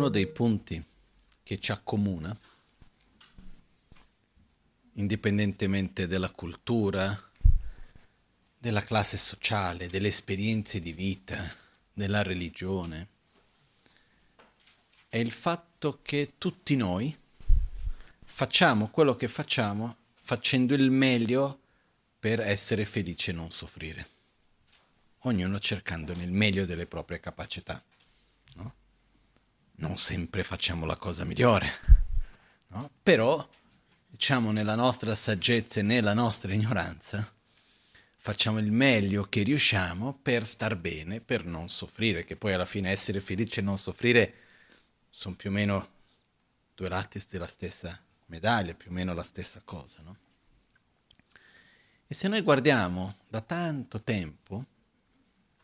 Uno dei punti che ci accomuna, indipendentemente dalla cultura, della classe sociale, delle esperienze di vita, della religione, è il fatto che tutti noi facciamo quello che facciamo facendo il meglio per essere felici e non soffrire. Ognuno cercando nel meglio delle proprie capacità. Non sempre facciamo la cosa migliore, no? Però, diciamo, nella nostra saggezza e nella nostra ignoranza, facciamo il meglio che riusciamo per star bene, per non soffrire, che poi alla fine essere felice e non soffrire sono più o meno due lati della stessa medaglia, più o meno la stessa cosa, no? E se noi guardiamo da tanto tempo,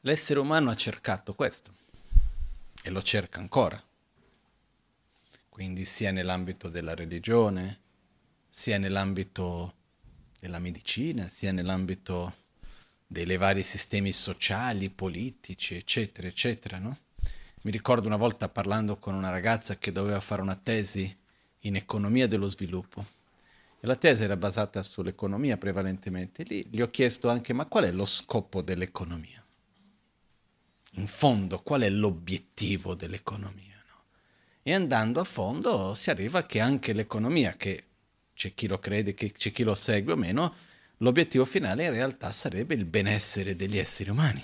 l'essere umano ha cercato questo, e lo cerca ancora. Quindi sia nell'ambito della religione, sia nell'ambito della medicina, sia nell'ambito dei vari sistemi sociali, politici, eccetera, eccetera, no? Mi ricordo una volta parlando con una ragazza che doveva fare una tesi in economia dello sviluppo. E la tesi era basata sull'economia prevalentemente. Lì gli ho chiesto anche, ma qual è lo scopo dell'economia? In fondo, qual è l'obiettivo dell'economia? E andando a fondo si arriva che anche l'economia, che c'è chi lo crede, che c'è chi lo segue o meno, l'obiettivo finale in realtà sarebbe il benessere degli esseri umani.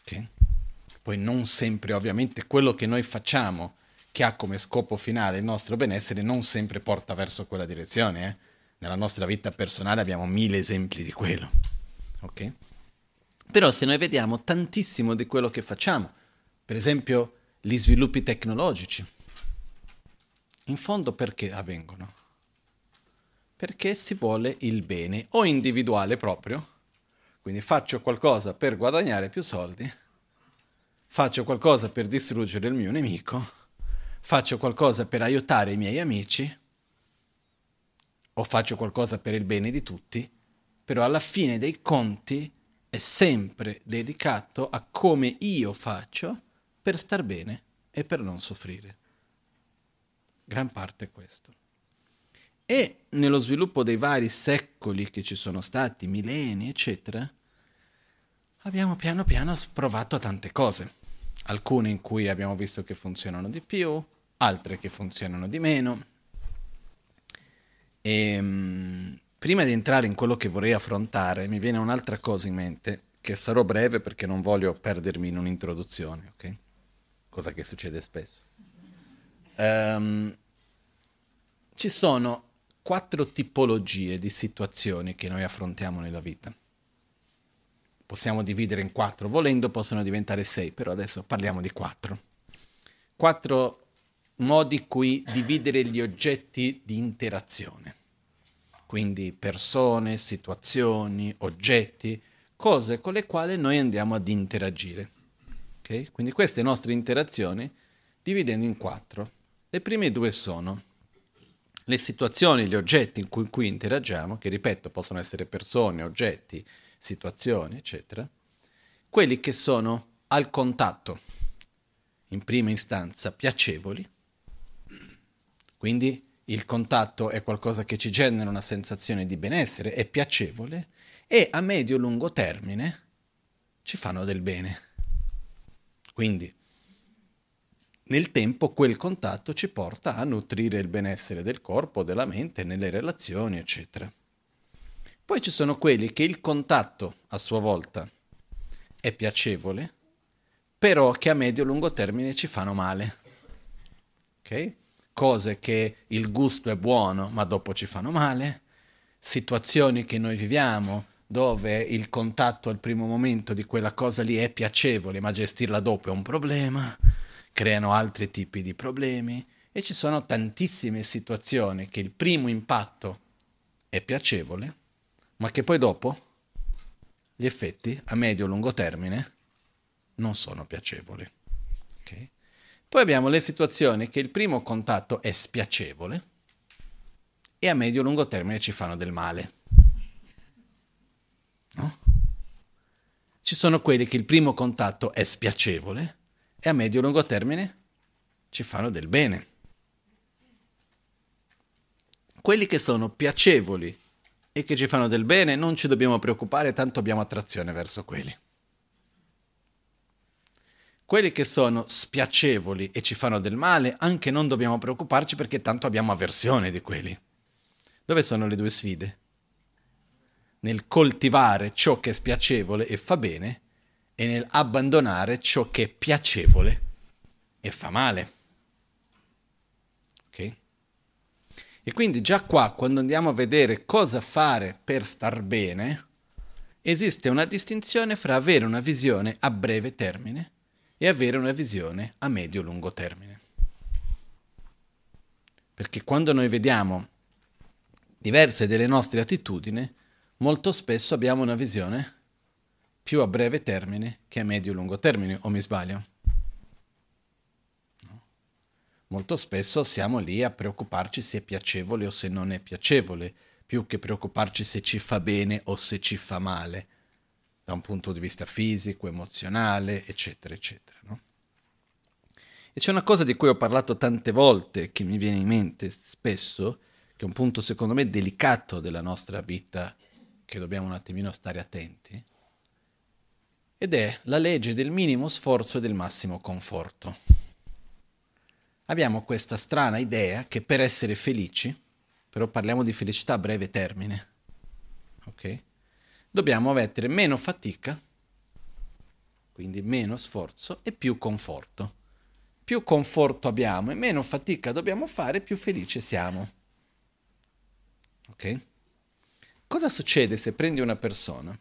Okay? Poi non sempre, ovviamente, quello che noi facciamo, che ha come scopo finale il nostro benessere, non sempre porta verso quella direzione. Nella nostra vita personale abbiamo 1000 esempi di quello. Okay? Però se noi vediamo tantissimo di quello che facciamo, per esempio gli sviluppi tecnologici, in fondo perché avvengono? Perché si vuole il bene, o individuale proprio, quindi faccio qualcosa per guadagnare più soldi, faccio qualcosa per distruggere il mio nemico, faccio qualcosa per aiutare i miei amici, o faccio qualcosa per il bene di tutti, però alla fine dei conti è sempre dedicato a come io faccio per star bene e per non soffrire. Gran parte è questo. E nello sviluppo dei vari secoli che ci sono stati, millenni, eccetera, abbiamo piano piano provato tante cose. Alcune in cui abbiamo visto che funzionano di più, altre che funzionano di meno. E prima di entrare in quello che vorrei affrontare, mi viene un'altra cosa in mente, che sarò breve perché non voglio perdermi in un'introduzione, ok? Cosa che succede spesso. Ci sono 4 tipologie di situazioni che noi affrontiamo nella vita. Possiamo dividere in 4, volendo possono diventare 6, però adesso parliamo di 4. 4 modi in cui dividere gli oggetti di interazione. Quindi persone, situazioni, oggetti, cose con le quali noi andiamo ad interagire. Okay? Quindi queste nostre interazioni dividendo in 4. Le prime 2 sono le situazioni, gli oggetti in cui interagiamo, che ripeto possono essere persone, oggetti, situazioni, eccetera. Quelli che sono al contatto, in prima istanza piacevoli, quindi il contatto è qualcosa che ci genera una sensazione di benessere, è piacevole, e a medio-lungo termine ci fanno del bene. Quindi nel tempo quel contatto ci porta a nutrire il benessere del corpo, della mente, nelle relazioni, eccetera. Poi ci sono quelli che il contatto a sua volta è piacevole, però che a medio-lungo termine ci fanno male. Ok? Cose che il gusto è buono, ma dopo ci fanno male. Situazioni che noi viviamo dove il contatto al primo momento di quella cosa lì è piacevole, ma gestirla dopo è un problema, creano altri tipi di problemi, e ci sono tantissime situazioni che il primo impatto è piacevole, ma che poi dopo gli effetti a medio-lungo termine non sono piacevoli. Okay? Poi abbiamo le situazioni che il primo contatto è spiacevole e a medio-lungo termine ci fanno del male. No? Ci sono quelli che il primo contatto è spiacevole e a medio-lungo termine ci fanno del bene. Quelli che sono piacevoli e che ci fanno del bene non ci dobbiamo preoccupare, tanto abbiamo attrazione verso quelli. Quelli che sono spiacevoli e ci fanno del male, anche non dobbiamo preoccuparci perché tanto abbiamo avversione di quelli. Dove sono le due sfide? Nel coltivare ciò che è spiacevole e fa bene e nel abbandonare ciò che è piacevole e fa male. Ok? E quindi già qua, quando andiamo a vedere cosa fare per star bene, esiste una distinzione fra avere una visione a breve termine e avere una visione a medio-lungo termine. Perché quando noi vediamo diverse delle nostre attitudini, molto spesso abbiamo una visione più a breve termine che a medio-lungo termine, o mi sbaglio? No. Molto spesso siamo lì a preoccuparci se è piacevole o se non è piacevole, più che preoccuparci se ci fa bene o se ci fa male, da un punto di vista fisico, emozionale, eccetera, eccetera, no? E c'è una cosa di cui ho parlato tante volte, che mi viene in mente spesso, che è un punto secondo me delicato della nostra vita, che dobbiamo un attimino stare attenti, ed è la legge del minimo sforzo e del massimo conforto. Abbiamo questa strana idea che per essere felici, però parliamo di felicità a breve termine, ok? Dobbiamo mettere meno fatica, quindi meno sforzo e più conforto. Più conforto abbiamo e meno fatica dobbiamo fare, più felici siamo. Ok? Cosa succede se prendi una persona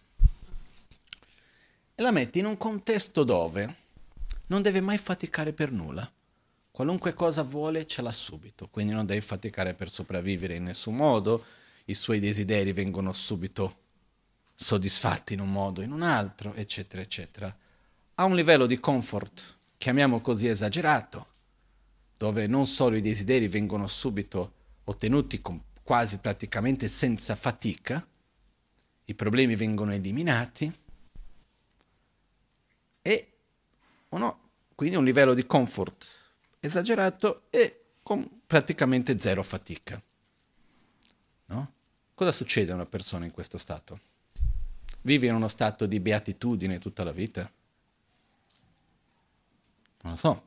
e la metti in un contesto dove non deve mai faticare per nulla? Qualunque cosa vuole ce l'ha subito, quindi non deve faticare per sopravvivere in nessun modo, i suoi desideri vengono subito soddisfatti in un modo o in un altro, eccetera, eccetera. Ha un livello di comfort, chiamiamo così, esagerato, dove non solo i desideri vengono subito ottenuti quasi praticamente senza fatica, i problemi vengono eliminati, e uno, quindi un livello di comfort esagerato e con praticamente zero fatica. No? Cosa succede a una persona in questo stato? Vivi in uno stato di beatitudine tutta la vita? Non lo so,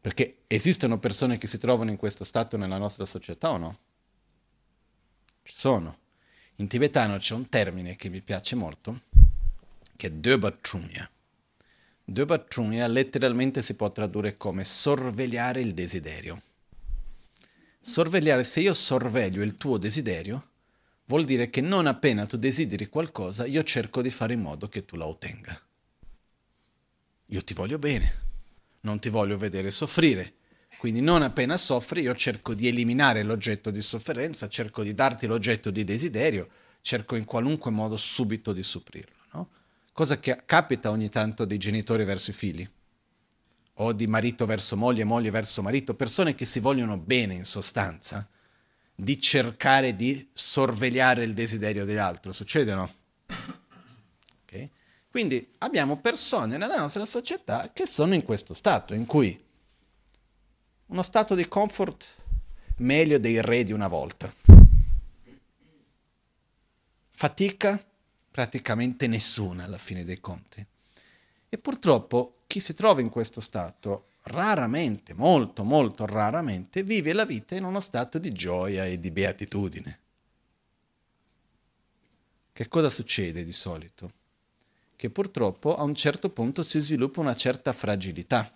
perché esistono persone che si trovano in questo stato nella nostra società o no? Ci sono. In tibetano c'è un termine che mi piace molto, che è Döba Trungya. Döba Trungya letteralmente si può tradurre come sorvegliare il desiderio. Sorvegliare, se io sorveglio il tuo desiderio, vuol dire che non appena tu desideri qualcosa, io cerco di fare in modo che tu la ottenga. Io ti voglio bene, non ti voglio vedere soffrire, quindi non appena soffri io cerco di eliminare l'oggetto di sofferenza, cerco di darti l'oggetto di desiderio, cerco in qualunque modo subito di supplirlo, no? Cosa che capita ogni tanto dei genitori verso i figli, o di marito verso moglie, moglie verso marito, persone che si vogliono bene in sostanza, di cercare di sorvegliare il desiderio dell'altro. Succede, no? Okay. Quindi abbiamo persone nella nostra società che sono in questo stato, in cui uno stato di comfort meglio dei re di una volta. Fatica praticamente nessuna alla fine dei conti. E purtroppo chi si trova in questo stato raramente, molto molto raramente, vive la vita in uno stato di gioia e di beatitudine. Che cosa succede di solito? Che purtroppo a un certo punto si sviluppa una certa fragilità.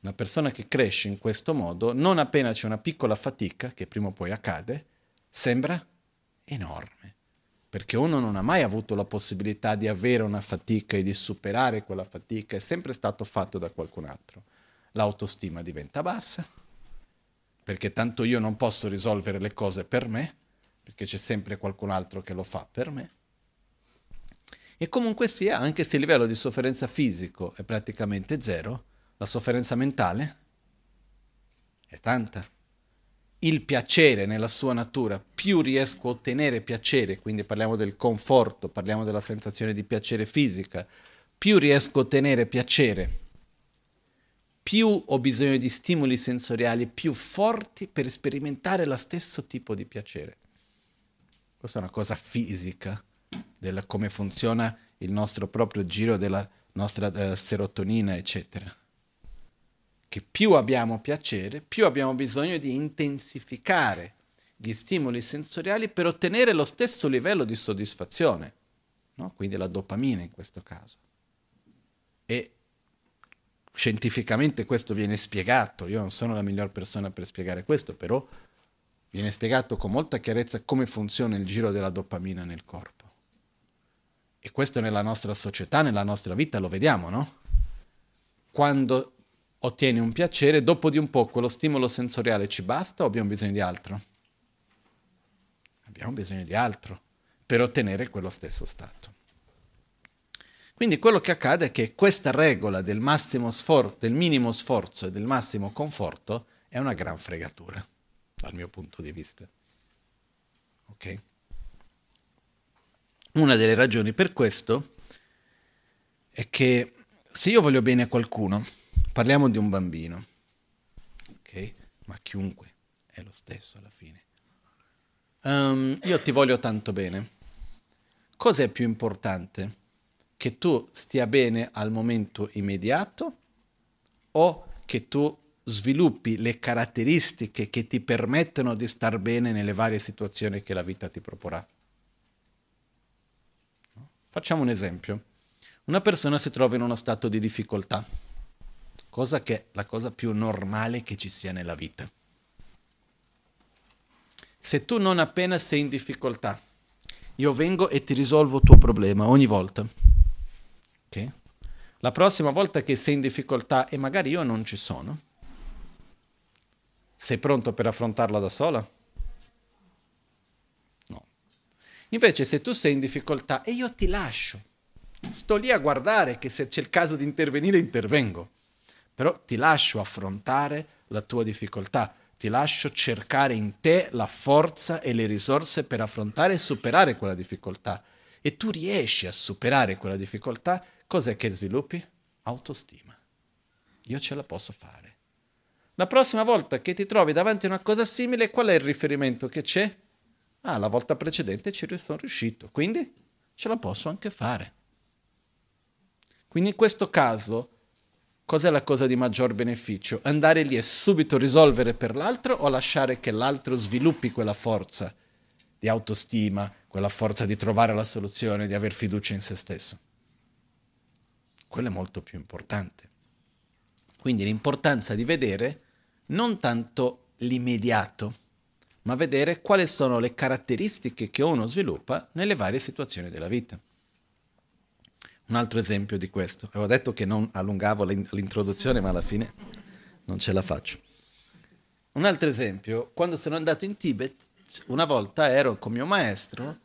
Una persona che cresce in questo modo, non appena c'è una piccola fatica, che prima o poi accade, sembra enorme. Perché uno non ha mai avuto la possibilità di avere una fatica e di superare quella fatica, è sempre stato fatto da qualcun altro. L'autostima diventa bassa, perché tanto io non posso risolvere le cose per me, perché c'è sempre qualcun altro che lo fa per me. E comunque sia, anche se il livello di sofferenza fisico è praticamente zero, la sofferenza mentale è tanta. Il piacere nella sua natura, più riesco a ottenere piacere, quindi parliamo del conforto, parliamo della sensazione di piacere fisica, più riesco a ottenere piacere più ho bisogno di stimoli sensoriali più forti per sperimentare lo stesso tipo di piacere. Questa è una cosa fisica della come funziona il nostro proprio giro della nostra serotonina, eccetera. Che più abbiamo piacere, più abbiamo bisogno di intensificare gli stimoli sensoriali per ottenere lo stesso livello di soddisfazione, no? Quindi la dopamina in questo caso. E scientificamente questo viene spiegato, io non sono la miglior persona per spiegare questo, però viene spiegato con molta chiarezza come funziona il giro della dopamina nel corpo. E questo nella nostra società, nella nostra vita lo vediamo, no? Quando ottieni un piacere, dopo di un po' quello stimolo sensoriale ci basta o abbiamo bisogno di altro? Abbiamo bisogno di altro per ottenere quello stesso stato. Quindi quello che accade è che questa regola del massimo sforzo, del minimo sforzo e del massimo conforto è una gran fregatura, dal mio punto di vista. Ok? Una delle ragioni per questo è che se io voglio bene a qualcuno, parliamo di un bambino, ok? Ma chiunque è lo stesso alla fine. Io ti voglio tanto bene. Cos'è più importante? Che tu stia bene al momento immediato o che tu sviluppi le caratteristiche che ti permettono di star bene nelle varie situazioni che la vita ti proporrà? Facciamo un esempio. Una persona si trova in uno stato di difficoltà, cosa che è la cosa più normale che ci sia nella vita. Se tu non appena sei in difficoltà, io vengo e ti risolvo il tuo problema ogni volta. Okay? La prossima volta che sei in difficoltà e magari io non ci sono, sei pronto per affrontarla da sola? Invece se tu sei in difficoltà e io ti lascio, sto lì a guardare che se c'è il caso di intervenire intervengo, però ti lascio affrontare la tua difficoltà, ti lascio cercare in te la forza e le risorse per affrontare e superare quella difficoltà. E tu riesci a superare quella difficoltà, cos'è che sviluppi? Autostima. Io ce la posso fare. La prossima volta che ti trovi davanti a una cosa simile, qual è il riferimento che c'è? Ah, la volta precedente ci sono riuscito, quindi ce la posso anche fare. Quindi in questo caso, cos'è la cosa di maggior beneficio? Andare lì e subito risolvere per l'altro o lasciare che l'altro sviluppi quella forza di autostima, quella forza di trovare la soluzione, di aver fiducia in se stesso? Quello è molto più importante. Quindi l'importanza di vedere non tanto l'immediato, ma vedere quali sono le caratteristiche che uno sviluppa nelle varie situazioni della vita. Un altro esempio di questo. Avevo detto che non allungavo l'introduzione, ma alla fine non ce la faccio. Un altro esempio. Quando sono andato in Tibet, una volta ero con mio maestro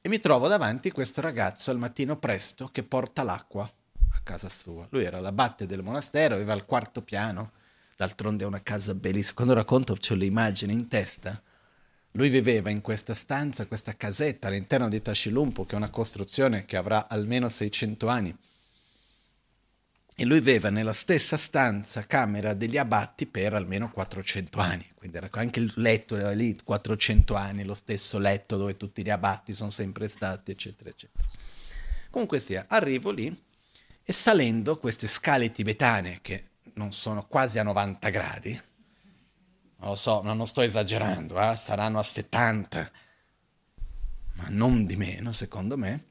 e mi trovo davanti questo ragazzo al mattino presto che porta l'acqua a casa sua. Lui era l'abate del monastero, aveva il quarto piano. D'altronde è una casa bellissima. Quando racconto ho le immagini in testa. Lui viveva in questa stanza, questa casetta all'interno di Tashilumpo, che è una costruzione che avrà almeno 600 anni. E lui viveva nella stessa stanza, camera degli abati, per almeno 400 anni. Quindi era anche il letto era lì, 400 anni, lo stesso letto dove tutti gli abati sono sempre stati, eccetera, eccetera. Comunque sia, arrivo lì e salendo queste scale tibetane che non sono quasi a 90 gradi, non lo so, non sto esagerando, saranno a 70, ma non di meno, secondo me,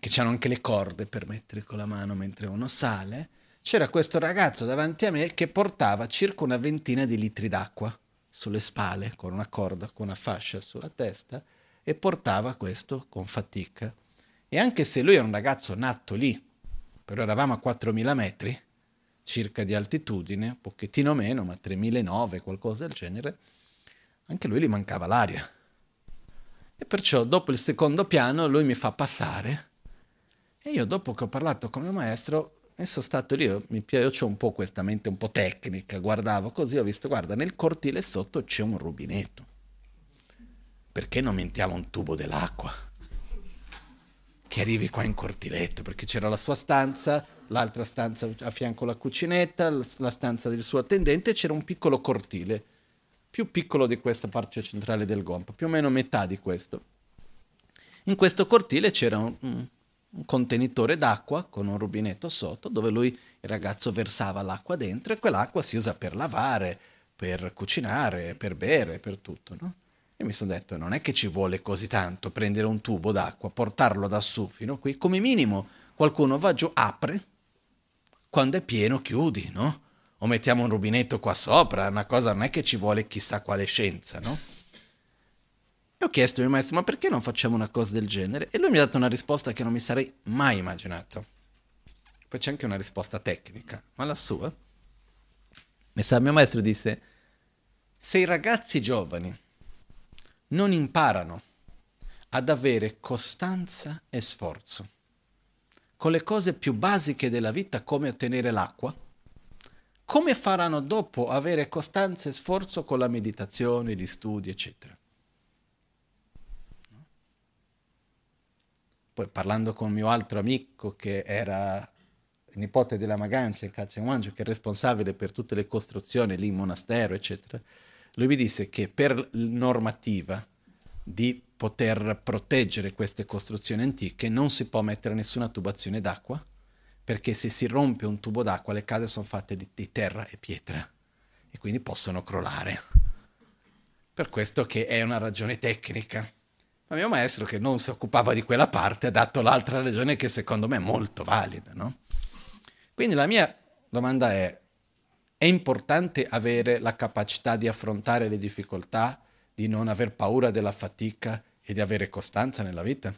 che c'hanno anche le corde per mettere con la mano mentre uno sale, c'era questo ragazzo davanti a me che portava circa una ventina di litri d'acqua sulle spalle, con una corda, con una fascia sulla testa, e portava questo con fatica. E anche se lui era un ragazzo nato lì, però eravamo a 4.000 metri, circa di altitudine, un pochettino meno, ma 3.900, qualcosa del genere, anche lui gli mancava l'aria. E perciò dopo il secondo piano lui mi fa passare e io dopo che ho parlato con mio maestro, sono stato lì, io ho un po' questa mente un po' tecnica, guardavo così, ho visto, guarda, nel cortile sotto c'è un rubinetto. Perché non mettiamo un tubo dell'acqua? Che arrivi qua in cortiletto, perché c'era la sua stanza, l'altra stanza a fianco alla cucinetta, la stanza del suo attendente, c'era un piccolo cortile, più piccolo di questa parte centrale del gompa, più o meno metà di questo. In questo cortile c'era un contenitore d'acqua con un rubinetto sotto, dove lui, il ragazzo, versava l'acqua dentro, e quell'acqua si usa per lavare, per cucinare, per bere, per tutto, no? E mi sono detto, non è che ci vuole così tanto prendere un tubo d'acqua, portarlo da su fino a qui, come minimo qualcuno va giù, apre, quando è pieno chiudi, no? O mettiamo un rubinetto qua sopra, una cosa, non è che ci vuole chissà quale scienza, no? E ho chiesto al mio maestro, ma perché non facciamo una cosa del genere? E lui mi ha dato una risposta che non mi sarei mai immaginato. Poi c'è anche una risposta tecnica, ma la sua? Il mio maestro disse, se i ragazzi giovani non imparano ad avere costanza e sforzo con le cose più basiche della vita, come ottenere l'acqua, come faranno dopo avere costanza e sforzo con la meditazione, gli studi, eccetera? Poi parlando con un mio altro amico che era nipote della Maganza, il Kazi Mangjo, che è responsabile per tutte le costruzioni lì in monastero, eccetera, lui mi disse che per normativa di poter proteggere queste costruzioni antiche non si può mettere nessuna tubazione d'acqua, perché se si rompe un tubo d'acqua le case sono fatte di terra e pietra e quindi possono crollare. Per questo che è una ragione tecnica. Ma mio maestro, che non si occupava di quella parte, ha dato l'altra ragione che secondo me è molto valida, no? Quindi la mia domanda è importante avere la capacità di affrontare le difficoltà, di non aver paura della fatica e di avere costanza nella vita?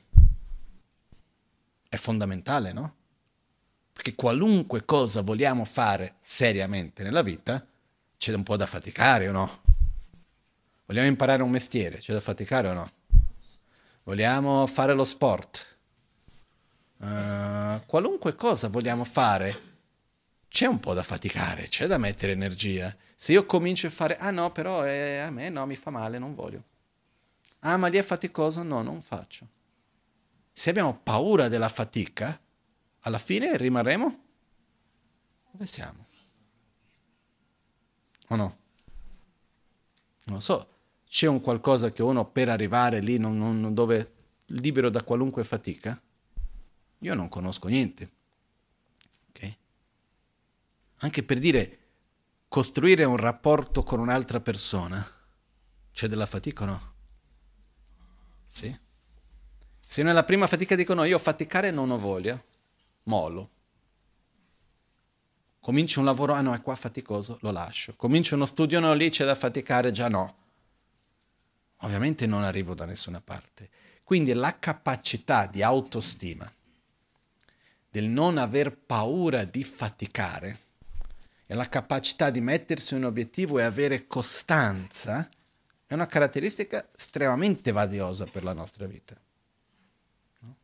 È fondamentale, no? Perché qualunque cosa vogliamo fare seriamente nella vita, c'è un po' da faticare o no? Vogliamo imparare un mestiere, c'è da faticare o no? Vogliamo fare lo sport? Qualunque cosa vogliamo fare, c'è un po' da faticare, c'è da mettere energia. Se io comincio a fare, ah no, però a me no, mi fa male, non voglio. Ah, ma lì è faticoso? No, non faccio. Se abbiamo paura della fatica, alla fine rimarremo dove siamo. O no? Non lo so. C'è un qualcosa che uno per arrivare lì, dove libero da qualunque fatica? Io non conosco niente. Anche per dire, costruire un rapporto con un'altra persona, c'è della fatica o no? Sì? Se nella prima fatica dico no, io faticare non ho voglia, mollo. Comincio un lavoro, ah no, è qua faticoso, lo lascio. Comincio uno studio, no, lì c'è da faticare, già no. Ovviamente non arrivo da nessuna parte. Quindi la capacità di autostima, del non aver paura di faticare, e la capacità di mettersi un obiettivo e avere costanza è una caratteristica estremamente valiosa per la nostra vita. No?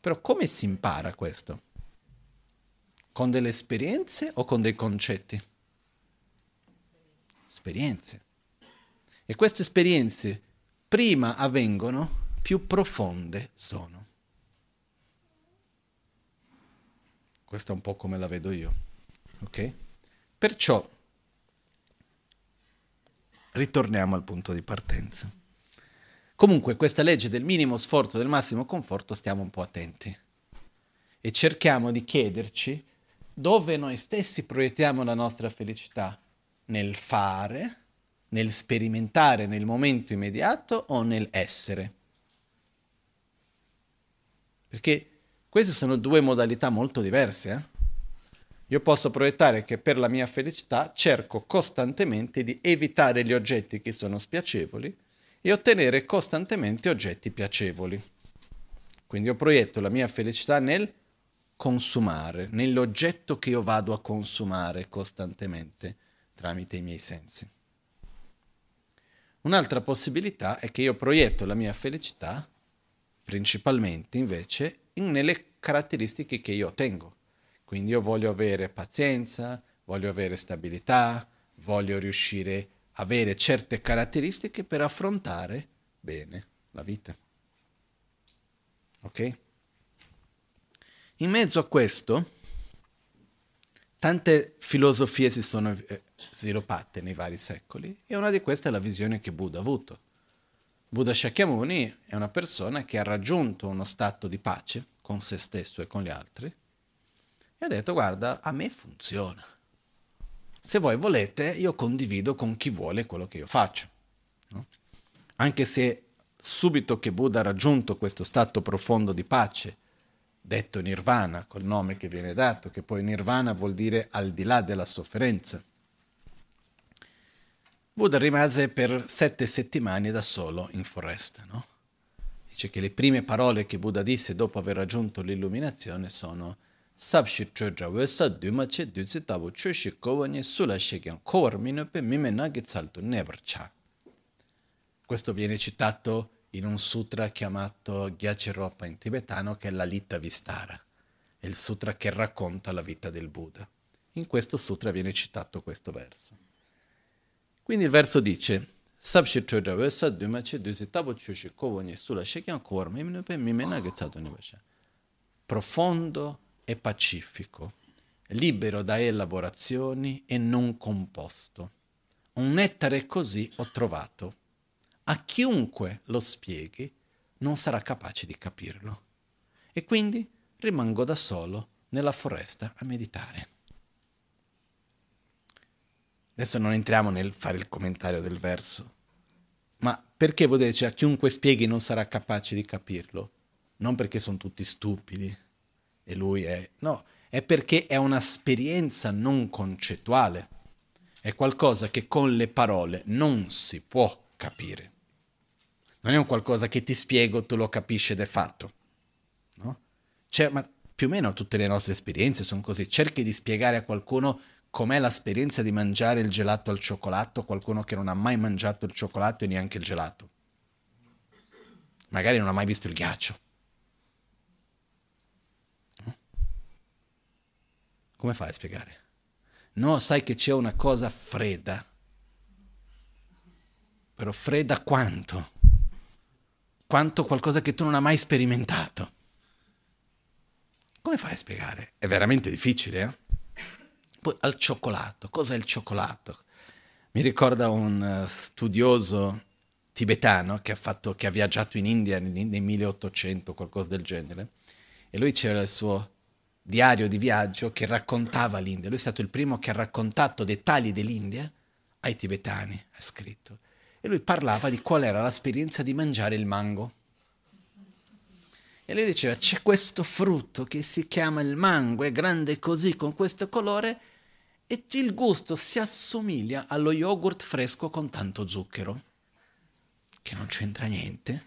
Però come si impara questo? Con delle esperienze o con dei concetti? Esperienze. E queste esperienze prima avvengono, più profonde sono. Questo è un po' come la vedo io, ok? Perciò, ritorniamo al punto di partenza. Comunque, questa legge del minimo sforzo, del massimo conforto, stiamo un po' attenti. E cerchiamo di chiederci dove noi stessi proiettiamo la nostra felicità. Nel fare, nel sperimentare nel momento immediato o nel essere. Perché queste sono due modalità molto diverse, eh? Io posso proiettare che per la mia felicità cerco costantemente di evitare gli oggetti che sono spiacevoli e ottenere costantemente oggetti piacevoli. Quindi io proietto la mia felicità nel consumare, nell'oggetto che io vado a consumare costantemente tramite i miei sensi. Un'altra possibilità è che io proietto la mia felicità principalmente invece nelle caratteristiche che io ottengo. Quindi io voglio avere pazienza, voglio avere stabilità, voglio riuscire a avere certe caratteristiche per affrontare bene la vita. Ok? In mezzo a questo tante filosofie si sono sviluppate nei vari secoli e una di queste è la visione che Buddha ha avuto. Buddha Shakyamuni è una persona che ha raggiunto uno stato di pace con se stesso e con gli altri e ha detto: guarda, a me funziona. Se voi volete, io condivido con chi vuole quello che io faccio. No? Anche se subito che Buddha ha raggiunto questo stato profondo di pace, detto nirvana, col nome che viene dato, che poi nirvana vuol dire al di là della sofferenza, Buddha rimase per 7 settimane da solo in foresta. No? Dice che le prime parole che Buddha disse dopo aver raggiunto l'illuminazione sono questo viene citato in un sutra chiamato Gyacheropa in tibetano, che è la Litta Vistara, è il sutra che racconta la vita del Buddha. In questo sutra viene citato questo verso. Quindi il verso dice profondo e pacifico, libero da elaborazioni e non composto. Un nettare così ho trovato. A chiunque lo spieghi non sarà capace di capirlo. E quindi rimango da solo nella foresta a meditare. Adesso non entriamo nel fare il commentario del verso, ma perché vuol dire a chiunque spieghi non sarà capace di capirlo? Non perché sono tutti stupidi e lui è... No, è perché è un'esperienza non concettuale. È qualcosa che con le parole non si può capire. Non è un qualcosa che ti spiego, tu lo capisci ed è fatto. No? Cioè, ma più o meno tutte le nostre esperienze sono così. Cerchi di spiegare a qualcuno com'è l'esperienza di mangiare il gelato al cioccolato a qualcuno che non ha mai mangiato il cioccolato e neanche il gelato. Magari non ha mai visto il ghiaccio. Come fai a spiegare? No, sai che c'è una cosa fredda. Però fredda quanto? Quanto qualcosa che tu non hai mai sperimentato. Come fai a spiegare? È veramente difficile, eh? Poi al cioccolato. Cos'è il cioccolato? Mi ricorda un studioso tibetano che ha viaggiato in India nel 1800, qualcosa del genere, e lui c'era il suo diario di viaggio che raccontava l'India. Lui è stato il primo che ha raccontato dettagli dell'India ai tibetani, ha scritto. E lui parlava di qual era l'esperienza di mangiare il mango. E lui diceva: c'è questo frutto che si chiama il mango, è grande così, con questo colore, e il gusto si assomiglia allo yogurt fresco con tanto zucchero, che non c'entra niente,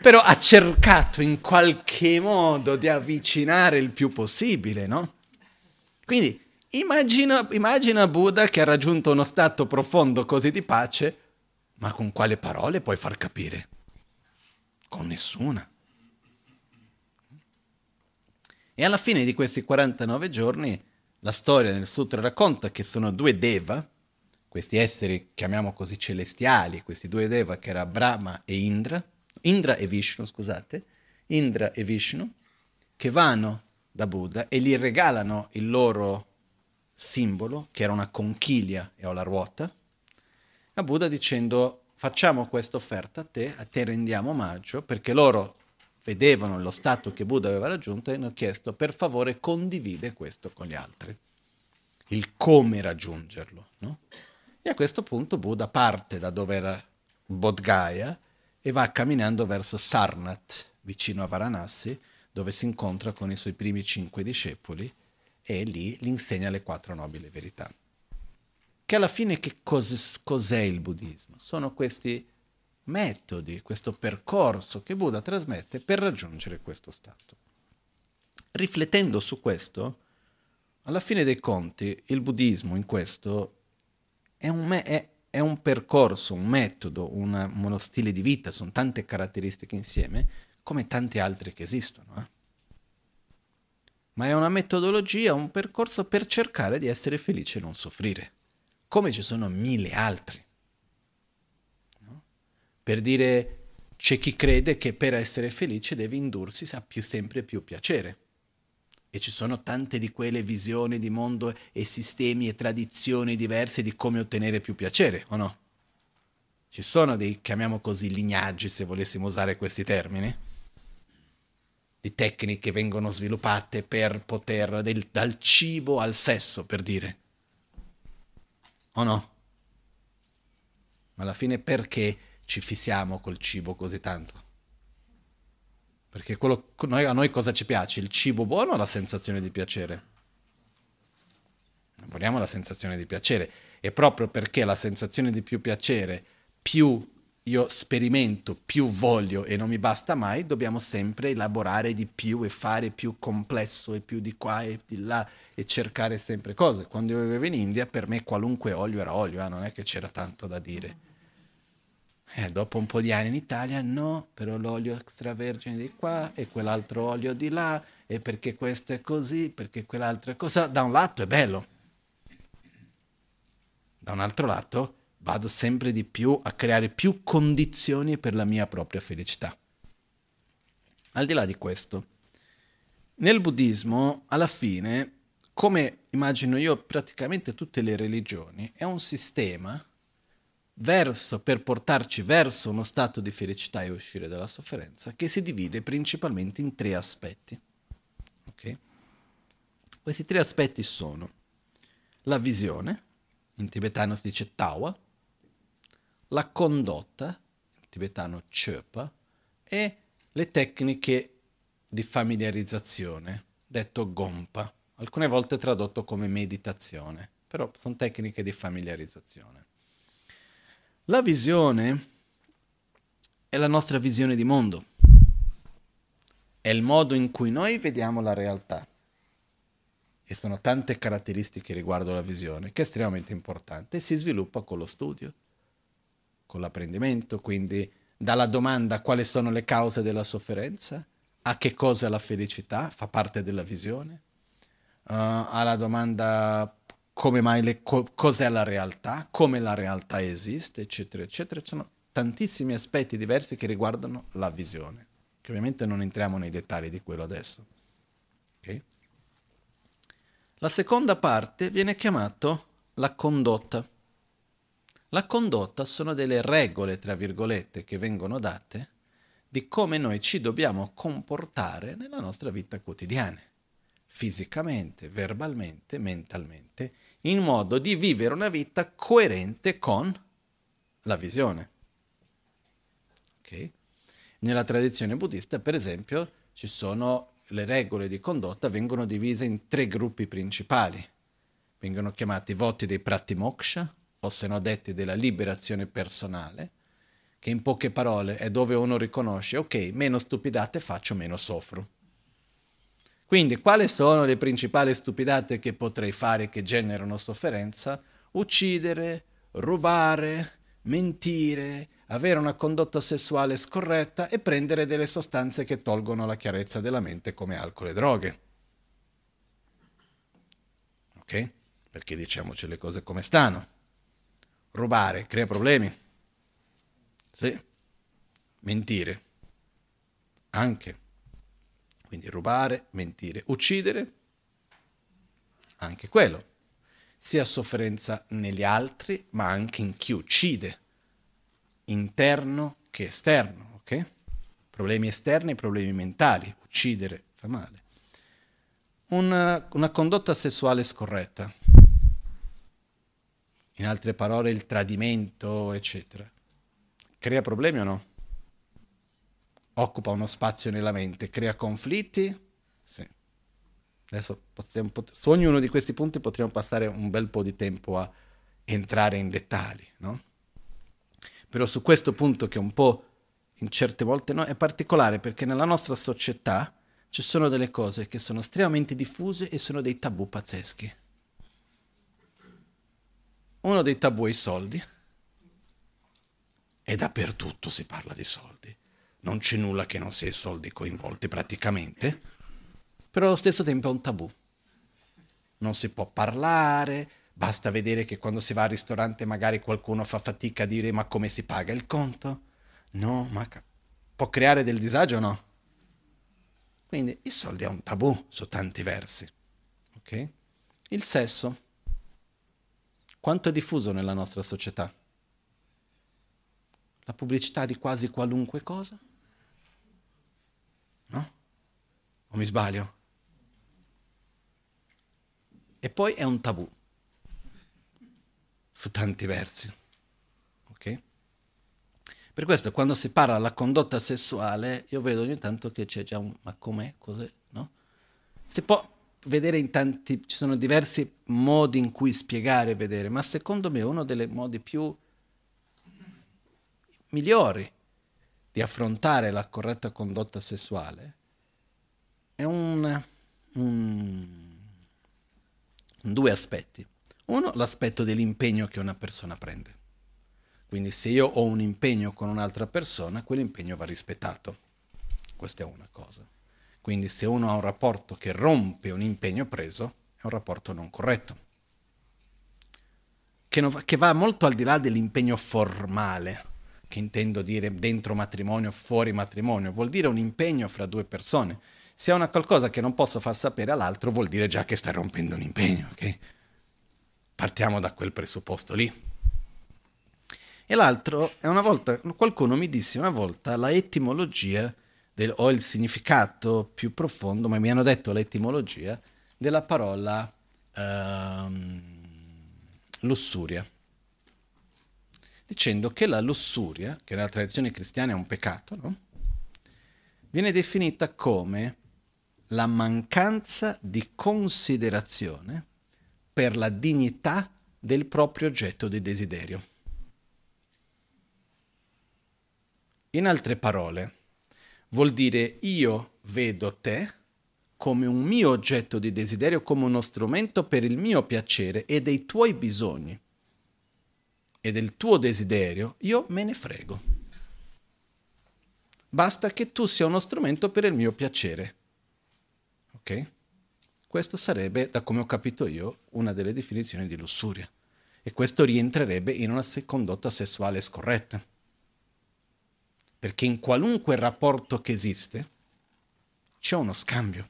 però ha cercato in qualche modo di avvicinare il più possibile, no? Quindi immagina Buddha che ha raggiunto uno stato profondo così di pace, ma con quale parole puoi far capire? Con nessuna. E alla fine di questi 49 giorni, la storia nel sutra racconta che sono 2 deva, questi esseri, chiamiamo così, celestiali, questi 2 deva che era Brahma e Indra e Vishnu, che vanno da Buddha e gli regalano il loro simbolo, che era una conchiglia e la ruota, a Buddha dicendo: facciamo questa offerta a te rendiamo omaggio, perché loro vedevano lo stato che Buddha aveva raggiunto e hanno chiesto: per favore condivide questo con gli altri, il come raggiungerlo, no? E a questo punto Buddha parte da dove era Bodhgaya e va camminando verso Sarnath, vicino a Varanasi, dove si incontra con i suoi primi 5 discepoli e lì gli insegna le 4 nobili verità. Che alla fine che cos'è il buddismo? Sono questi metodi, questo percorso che Buddha trasmette per raggiungere questo stato. Riflettendo su questo, alla fine dei conti, il buddismo in questo è un percorso, un metodo, uno stile di vita, sono tante caratteristiche insieme, come tanti altri che esistono. Ma è una metodologia, un percorso per cercare di essere felice e non soffrire, come ci sono 1000 altri. No? Per dire, c'è chi crede che per essere felice deve indursi a sempre più piacere. E ci sono tante di quelle visioni di mondo e sistemi e tradizioni diverse di come ottenere più piacere, o no? Ci sono dei, chiamiamo così, lignaggi, se volessimo usare questi termini, di tecniche che vengono sviluppate per poter, dal cibo al sesso, per dire, o no? Ma alla fine perché ci fissiamo col cibo così tanto? Perché quello, a noi cosa ci piace? Il cibo buono o la sensazione di piacere? Non vogliamo la sensazione di piacere. E proprio perché la sensazione di più piacere, più io sperimento, più voglio e non mi basta mai, dobbiamo sempre elaborare di più e fare più complesso e più di qua e di là e cercare sempre cose. Quando io vivevo in India, per me qualunque olio era olio, non è che c'era tanto da dire. Dopo un po' di anni in Italia, no, però l'olio extravergine di qua e quell'altro olio di là, e perché questo è così, perché quell'altra cosa. Da un lato è bello, da un altro lato vado sempre di più a creare più condizioni per la mia propria felicità. Al di là di questo, nel buddismo, alla fine, come immagino io praticamente tutte le religioni, è un sistema per portarci verso uno stato di felicità e uscire dalla sofferenza, che si divide principalmente in tre aspetti. Okay? Questi tre aspetti sono la visione, in tibetano si dice tawa, la condotta, in tibetano chöpa, e le tecniche di familiarizzazione, detto gompa, alcune volte tradotto come meditazione, però sono tecniche di familiarizzazione. La visione è la nostra visione di mondo, è il modo in cui noi vediamo la realtà, e sono tante caratteristiche riguardo la visione che è estremamente importante e si sviluppa con lo studio, con l'apprendimento, quindi dalla domanda quali sono le cause della sofferenza, a che cosa la felicità fa parte della visione, alla domanda come mai cos'è la realtà, come la realtà esiste, eccetera, eccetera. Ci sono tantissimi aspetti diversi che riguardano la visione, che ovviamente non entriamo nei dettagli di quello adesso. Okay? La seconda parte viene chiamata la condotta. La condotta sono delle regole, tra virgolette, che vengono date di come noi ci dobbiamo comportare nella nostra vita quotidiana, fisicamente, verbalmente, mentalmente, in modo di vivere una vita coerente con la visione. Okay? Nella tradizione buddista, per esempio, ci sono le regole di condotta, vengono divise in tre gruppi principali. Vengono chiamati voti dei pratimoksha, o se no detti della liberazione personale, che in poche parole è dove uno riconosce, ok, meno stupidate faccio, meno soffro. Quindi, quali sono le principali stupidate che potrei fare che generano sofferenza? Uccidere, rubare, mentire, avere una condotta sessuale scorretta e prendere delle sostanze che tolgono la chiarezza della mente come alcol e droghe. Ok? Perché diciamoci le cose come stanno. Rubare crea problemi. Sì. Mentire. Anche. Quindi rubare, mentire, uccidere, anche quello. Sia sofferenza negli altri, ma anche in chi uccide, interno che esterno, ok? Problemi esterni, problemi mentali, uccidere fa male. Una condotta sessuale scorretta, in altre parole il tradimento, eccetera, crea problemi o no? Occupa uno spazio nella mente, crea conflitti? Sì. Adesso su ognuno di questi punti potremmo passare un bel po' di tempo a entrare in dettagli, no? Però su questo punto che un po' in certe volte no, è particolare perché nella nostra società ci sono delle cose che sono estremamente diffuse e sono dei tabù pazzeschi. Uno dei tabù è i soldi. E dappertutto si parla di soldi. Non c'è nulla che non sia i soldi coinvolti praticamente, però allo stesso tempo è un tabù. Non si può parlare, basta vedere che quando si va al ristorante magari qualcuno fa fatica a dire ma come si paga il conto? No, ma può creare del disagio o no? Quindi il soldi è un tabù su tanti versi. Okay? Il sesso, quanto è diffuso nella nostra società? La pubblicità di quasi qualunque cosa? No? O mi sbaglio? E poi è un tabù su tanti versi. Ok? Per questo quando si parla della condotta sessuale io vedo ogni tanto che c'è già un ma com'è, cos'è, no? Si può vedere in tanti, ci sono diversi modi in cui spiegare e vedere, ma secondo me è uno dei modi più migliori di affrontare la corretta condotta sessuale è due aspetti. Uno, l'aspetto dell'impegno che una persona prende. Quindi se io ho un impegno con un'altra persona, quell'impegno va rispettato. Questa è una cosa. Quindi se uno ha un rapporto che rompe un impegno preso, è un rapporto non corretto. Che va molto al di là dell'impegno formale, che intendo dire dentro matrimonio, fuori matrimonio, vuol dire un impegno fra due persone. Se è una qualcosa che non posso far sapere all'altro, vuol dire già che sta rompendo un impegno, ok? Partiamo da quel presupposto lì. E l'altro, qualcuno mi disse una volta la etimologia, o il significato più profondo, ma mi hanno detto l'etimologia, della parola lussuria. Dicendo che la lussuria, che nella tradizione cristiana è un peccato, no? Viene definita come la mancanza di considerazione per la dignità del proprio oggetto di desiderio. In altre parole, vuol dire io vedo te come un mio oggetto di desiderio, come uno strumento per il mio piacere e dei tuoi bisogni e del tuo desiderio, io me ne frego. Basta che tu sia uno strumento per il mio piacere. Ok? Questo sarebbe, da come ho capito io, una delle definizioni di lussuria. E questo rientrerebbe in una condotta sessuale scorretta. Perché in qualunque rapporto che esiste, c'è uno scambio.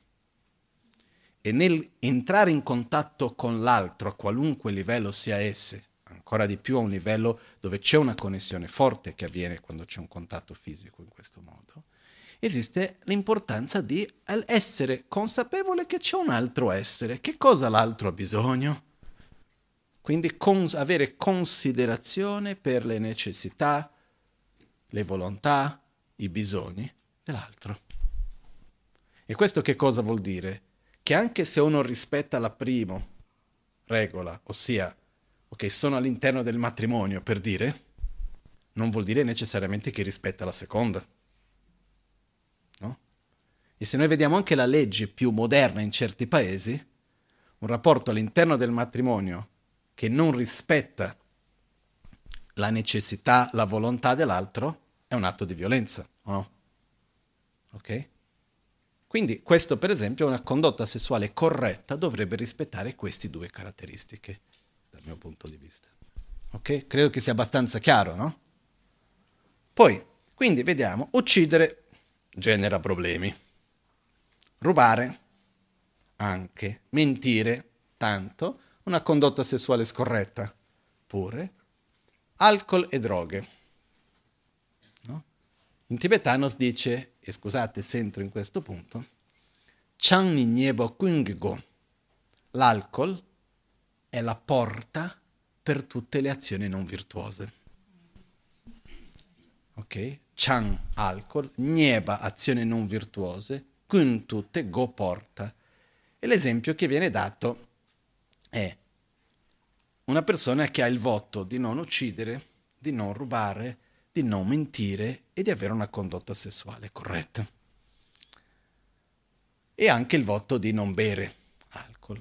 E nel entrare in contatto con l'altro, a qualunque livello sia esse, ancora di più a un livello dove c'è una connessione forte che avviene quando c'è un contatto fisico in questo modo, esiste l'importanza di essere consapevole che c'è un altro essere. Che cosa l'altro ha bisogno? Quindi avere considerazione per le necessità, le volontà, i bisogni dell'altro. E questo che cosa vuol dire? Che anche se uno rispetta la prima regola, ossia ok, sono all'interno del matrimonio, per dire, non vuol dire necessariamente che rispetta la seconda. No? E se noi vediamo anche la legge più moderna in certi paesi, un rapporto all'interno del matrimonio che non rispetta la necessità, la volontà dell'altro, è un atto di violenza, o no? Ok? Quindi questo, per esempio, una condotta sessuale corretta dovrebbe rispettare queste due caratteristiche. Mio punto di vista. Ok? Credo che sia abbastanza chiaro, no? Poi, quindi vediamo, uccidere genera problemi, rubare anche, mentire tanto, una condotta sessuale scorretta pure, alcol e droghe. No? In tibetano si dice, e scusate se entro in questo punto, Chang Ninyebo Kunggo, l'alcol è la porta per tutte le azioni non virtuose. Ok? Chan, alcol, nieba, azioni non virtuose, kun tutte, go, porta. E l'esempio che viene dato è una persona che ha il voto di non uccidere, di non rubare, di non mentire e di avere una condotta sessuale corretta. E anche il voto di non bere.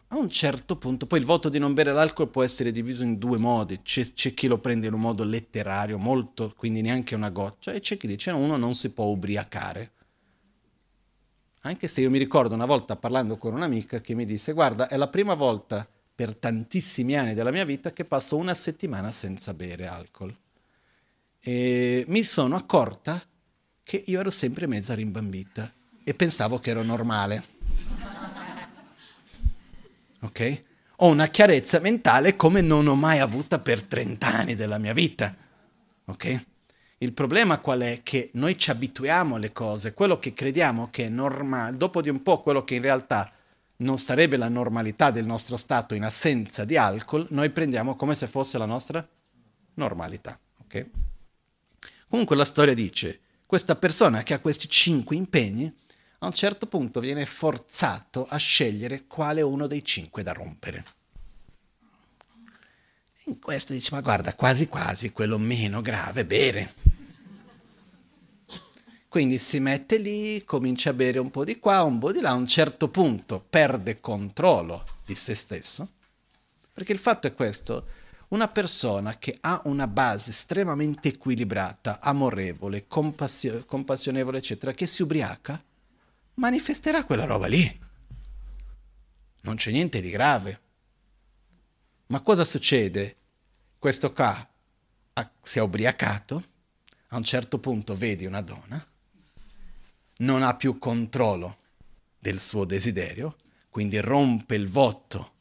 A un certo punto, poi il voto di non bere l'alcol può essere diviso in due modi, c'è chi lo prende in un modo letterario, molto, quindi neanche una goccia, e c'è chi dice no, uno non si può ubriacare. Anche se io mi ricordo una volta parlando con un'amica che mi disse guarda, è la prima volta per tantissimi anni della mia vita che passo una settimana senza bere alcol. E mi sono accorta che io ero sempre mezza rimbambita e pensavo che ero normale. Ok? Ho una chiarezza mentale come non ho mai avuta per 30 anni della mia vita. Ok? Il problema qual è? Che noi ci abituiamo alle cose, quello che crediamo che è normale, dopo di un po' quello che in realtà non sarebbe la normalità del nostro stato in assenza di alcol, noi prendiamo come se fosse la nostra normalità. Okay? Comunque la storia dice, questa persona che ha questi 5 impegni, a un certo punto viene forzato a scegliere quale uno dei 5 da rompere. In questo dice, ma guarda, quasi quasi quello meno grave, bere. Quindi si mette lì, comincia a bere un po' di qua, un po' di là, a un certo punto perde controllo di se stesso, perché il fatto è questo, una persona che ha una base estremamente equilibrata, amorevole, compassionevole, eccetera, che si ubriaca, manifesterà quella roba lì. Non c'è niente di grave. Ma cosa succede? Questo qua si è ubriacato, a un certo punto vedi una donna, non ha più controllo del suo desiderio, quindi rompe il voto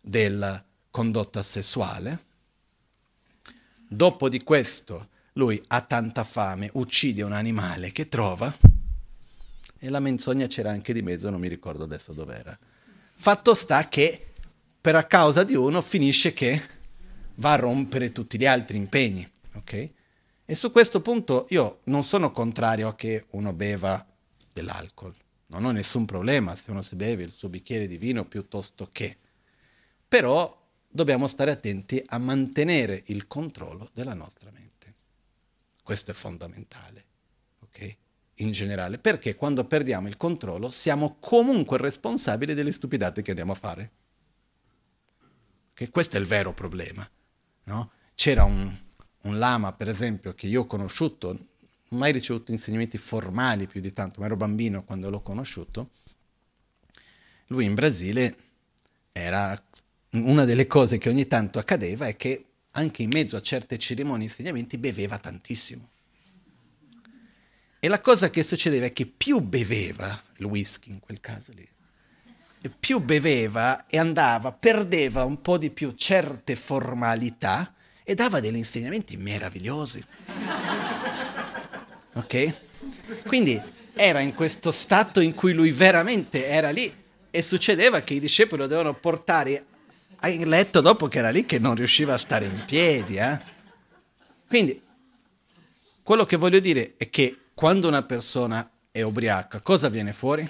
della condotta sessuale. Dopo di questo lui ha tanta fame, uccide un animale che trova, e la menzogna c'era anche di mezzo, non mi ricordo adesso dov'era. Fatto sta che per a causa di uno finisce che va a rompere tutti gli altri impegni, ok? E su questo punto io non sono contrario a che uno beva dell'alcol, non ho nessun problema se uno si beve il suo bicchiere di vino piuttosto che, però dobbiamo stare attenti a mantenere il controllo della nostra mente, questo è fondamentale, ok? In generale, perché quando perdiamo il controllo siamo comunque responsabili delle stupidate che andiamo a fare. Che questo è il vero problema, no? C'era un lama, per esempio, che io ho conosciuto, non ho mai ricevuto insegnamenti formali più di tanto, ma ero bambino quando l'ho conosciuto. Lui in Brasile era... Una delle cose che ogni tanto accadeva è che anche in mezzo a certe cerimonie e insegnamenti beveva tantissimo. E la cosa che succedeva è che più beveva, il whisky in quel caso lì, più beveva e andava, perdeva un po' di più certe formalità e dava degli insegnamenti meravigliosi. Ok? Quindi era in questo stato in cui lui veramente era lì e succedeva che i discepoli lo dovevano portare a letto dopo che era lì che non riusciva a stare in piedi. Quindi quello che voglio dire è che quando una persona è ubriaca, cosa viene fuori?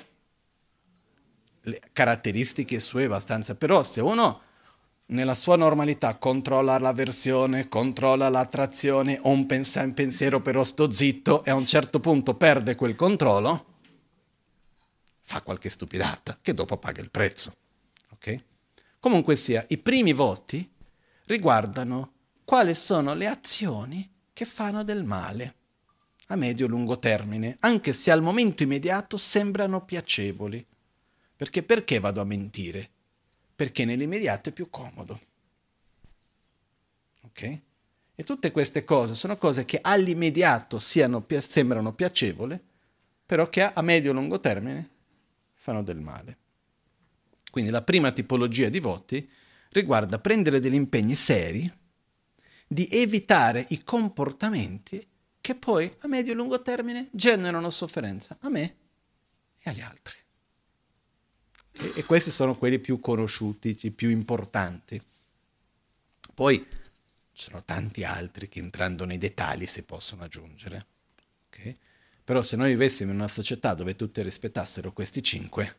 Le caratteristiche sue abbastanza, però se uno nella sua normalità controlla l'avversione, controlla l'attrazione, o un pensiero però sto zitto e a un certo punto perde quel controllo, fa qualche stupidata che dopo paga il prezzo. Ok? Comunque sia, i primi voti riguardano quali sono le azioni che fanno del male a medio-lungo termine, anche se al momento immediato sembrano piacevoli. Perché vado a mentire? Perché nell'immediato è più comodo. Ok? E tutte queste cose sono cose che all'immediato sembrano piacevole, però che a medio e lungo termine fanno del male. Quindi la prima tipologia di voti riguarda prendere degli impegni seri di evitare i comportamenti che poi a medio e lungo termine generano sofferenza a me e agli altri. E questi sono quelli più conosciuti, i più importanti. Poi ci sono tanti altri che entrando nei dettagli si possono aggiungere. Okay? Però se noi vivessimo in una società dove tutti rispettassero questi 5,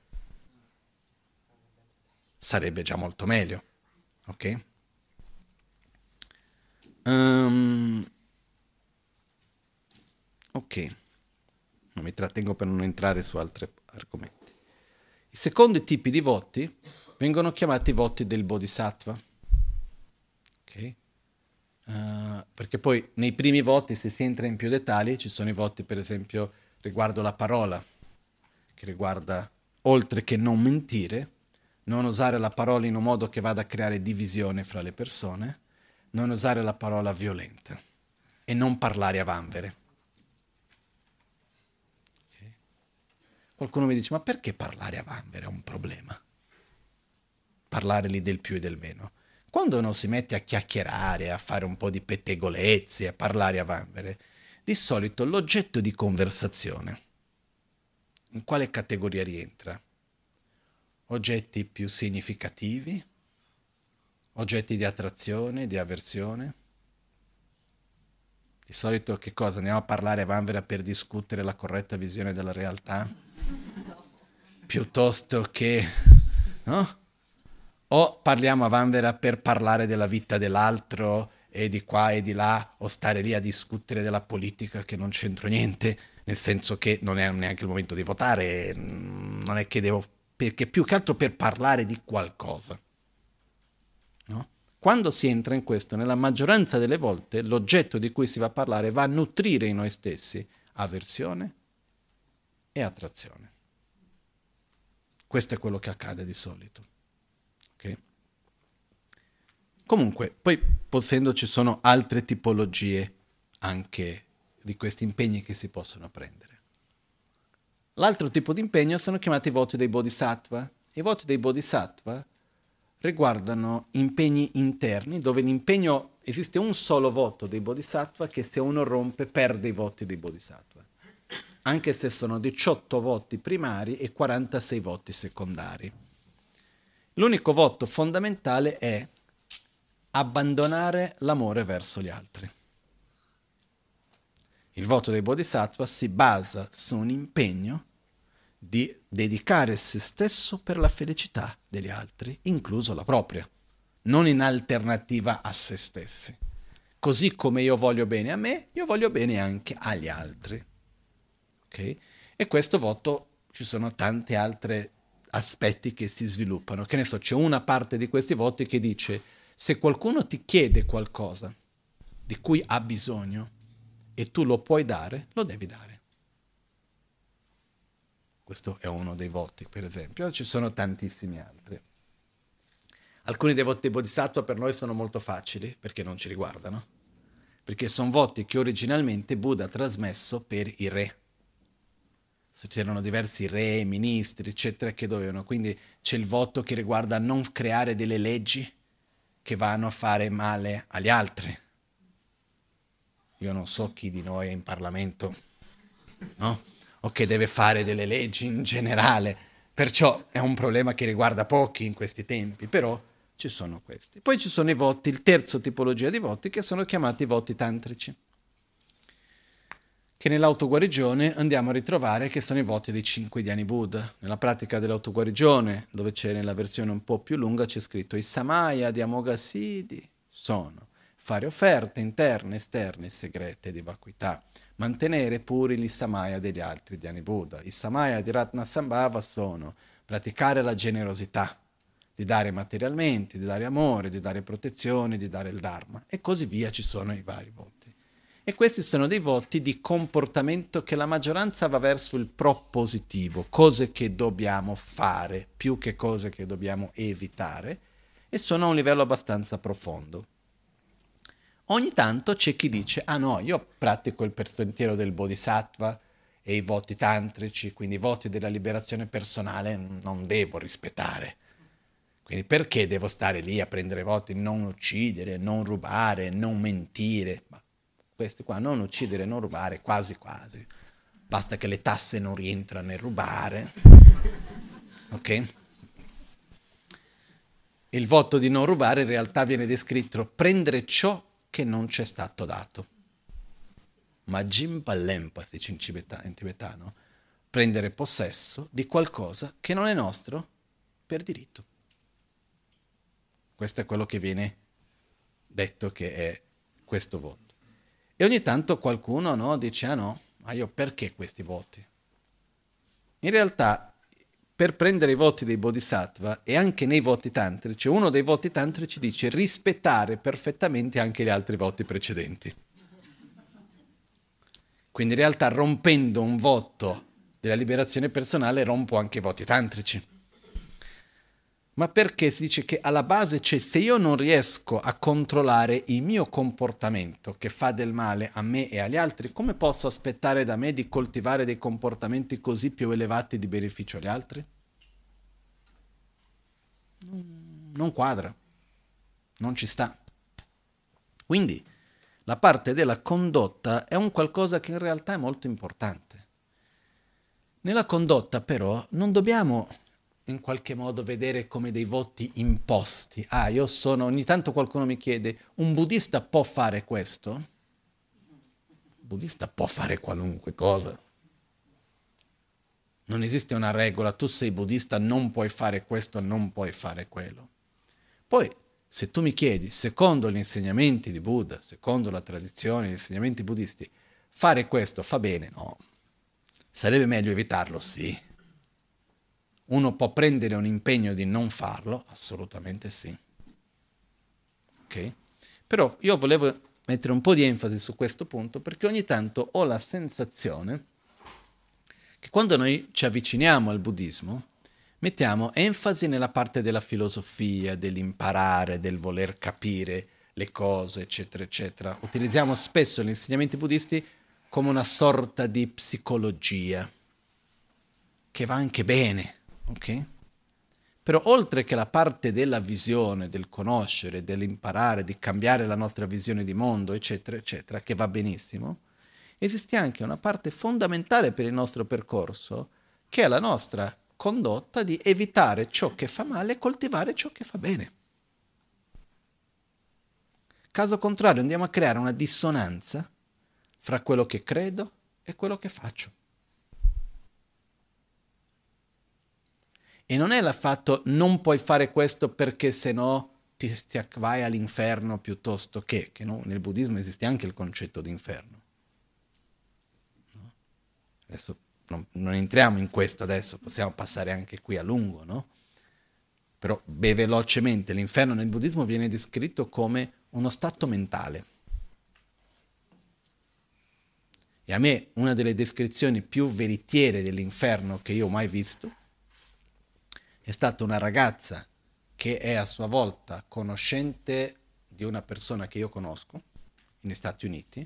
sarebbe già molto meglio. Ok? Ok. Non mi trattengo per non entrare su altri argomenti. I secondi tipi di voti vengono chiamati voti del bodhisattva, okay? Perché poi nei primi voti, se si entra in più dettagli, ci sono i voti per esempio riguardo la parola, che riguarda oltre che non mentire, non usare la parola in un modo che vada a creare divisione fra le persone, non usare la parola violenta e non parlare a vanvere. Qualcuno mi dice, ma perché parlare a vanvera è un problema? Parlare lì del più e del meno. Quando uno si mette a chiacchierare, a fare un po' di pettegolezzi, a parlare a vanvere, di solito l'oggetto di conversazione, in quale categoria rientra? Oggetti più significativi? Oggetti di attrazione, di avversione? Di solito che cosa? Andiamo a parlare a vanvera per discutere la corretta visione della realtà? Piuttosto che... no? O parliamo a vanvera per parlare della vita dell'altro e di qua e di là, o stare lì a discutere della politica che non c'entro niente, nel senso che non è neanche il momento di votare, non è che devo... perché più che altro per parlare di qualcosa. No? Quando si entra in questo, nella maggioranza delle volte, l'oggetto di cui si va a parlare va a nutrire in noi stessi avversione e attrazione. Questo è quello che accade di solito. Okay. Comunque, poi possedendo ci sono altre tipologie anche di questi impegni che si possono prendere. L'altro tipo di impegno sono chiamati voti dei bodhisattva. I voti dei bodhisattva riguardano impegni interni, dove l'impegno esiste un solo voto dei bodhisattva che se uno rompe perde i voti dei bodhisattva, anche se sono 18 voti primari e 46 voti secondari. L'unico voto fondamentale è abbandonare l'amore verso gli altri. Il voto dei bodhisattva si basa su un impegno di dedicare se stesso per la felicità degli altri, incluso la propria, non in alternativa a se stessi. Così come io voglio bene a me, io voglio bene anche agli altri. Okay? E questo voto, ci sono tante altre aspetti che si sviluppano, che ne so, c'è una parte di questi voti che dice: se qualcuno ti chiede qualcosa di cui ha bisogno e tu lo puoi dare, lo devi dare. Questo è uno dei voti, per esempio. Ci sono tantissimi altri. Alcuni dei voti bodhisattva per noi sono molto facili perché non ci riguardano, perché sono voti che originalmente Buddha ha trasmesso per i re. C'erano diversi re, ministri, eccetera, che dovevano. Quindi c'è il voto che riguarda non creare delle leggi che vanno a fare male agli altri. Io non so chi di noi è in Parlamento, no? O che deve fare delle leggi in generale. Perciò è un problema che riguarda pochi in questi tempi, però ci sono questi. Poi ci sono i voti, il terzo tipologia di voti, che sono chiamati voti tantrici, che nell'autoguarigione andiamo a ritrovare, che sono i voti dei 5 Dhyani Buddha. Nella pratica dell'autoguarigione, dove c'è nella versione un po' più lunga, c'è scritto i samaya di Amoghasiddhi sono fare offerte interne, esterne, segrete di vacuità, mantenere puri gli samaya degli altri Dhyani Buddha. I samaya di Ratnasambhava sono praticare la generosità, di dare materialmente, di dare amore, di dare protezione, di dare il dharma, e così via. Ci sono i vari voti. E questi sono dei voti di comportamento che la maggioranza va verso il propositivo, cose che dobbiamo fare più che cose che dobbiamo evitare, e sono a un livello abbastanza profondo. Ogni tanto c'è chi dice: ah no, io pratico il sentiero del bodhisattva e i voti tantrici, quindi i voti della liberazione personale non devo rispettare. Quindi perché devo stare lì a prendere voti? Non uccidere, non rubare, non mentire... Questi qua, non uccidere, non rubare, quasi quasi. Basta che le tasse non rientrano nel rubare. Ok? Il voto di non rubare in realtà viene descritto: prendere ciò che non c'è stato dato. Ma Jimpa Lempa, si dice in tibetano, prendere possesso di qualcosa che non è nostro per diritto. Questo è quello che viene detto che è questo voto. E ogni tanto qualcuno, no, dice: ah no, ma io perché questi voti? In realtà, per prendere i voti dei bodhisattva e anche nei voti tantrici, uno dei voti tantrici dice rispettare perfettamente anche gli altri voti precedenti. Quindi in realtà, rompendo un voto della liberazione personale, rompo anche i voti tantrici. ma perché si dice che alla base c'è, se io non riesco a controllare il mio comportamento che fa del male a me e agli altri, come posso aspettare da me di coltivare dei comportamenti così più elevati di beneficio agli altri? Non quadra, non ci sta. Quindi la parte della condotta è un qualcosa che in realtà è molto importante. Nella condotta però non dobbiamo in qualche modo vedere come dei voti imposti. Ah, io sono, ogni tanto qualcuno mi chiede, un buddista può fare questo? Un buddista può fare qualunque cosa. Non esiste una regola, tu sei buddista, non puoi fare questo, non puoi fare quello. Poi, se tu mi chiedi, secondo gli insegnamenti di Buddha, secondo la tradizione, gli insegnamenti buddisti, fare questo fa bene? No. Sarebbe meglio evitarlo? Sì. Uno può prendere un impegno di non farlo? Assolutamente sì. Ok? Però io volevo mettere un po' di enfasi su questo punto, perché ogni tanto ho la sensazione che quando noi ci avviciniamo al buddismo mettiamo enfasi nella parte della filosofia, dell'imparare, del voler capire le cose, eccetera, eccetera. Utilizziamo spesso gli insegnamenti buddisti come una sorta di psicologia, che va anche bene. Ok? Però oltre che la parte della visione, del conoscere, dell'imparare, di cambiare la nostra visione di mondo, eccetera, eccetera, che va benissimo, esiste anche una parte fondamentale per il nostro percorso, che è la nostra condotta di evitare ciò che fa male e coltivare ciò che fa bene. Caso contrario andiamo a creare una dissonanza fra quello che credo e quello che faccio. E non è il fatto non puoi fare questo perché sennò ti vai all'inferno piuttosto che no, nel buddismo esiste anche il concetto di inferno. No? Adesso non entriamo in questo adesso, possiamo passare anche qui a lungo, no? Però velocemente, l'inferno nel buddismo viene descritto come uno stato mentale. E a me una delle descrizioni più veritiere dell'inferno che io ho mai visto è stata una ragazza che è a sua volta conoscente di una persona che io conosco negli Stati Uniti,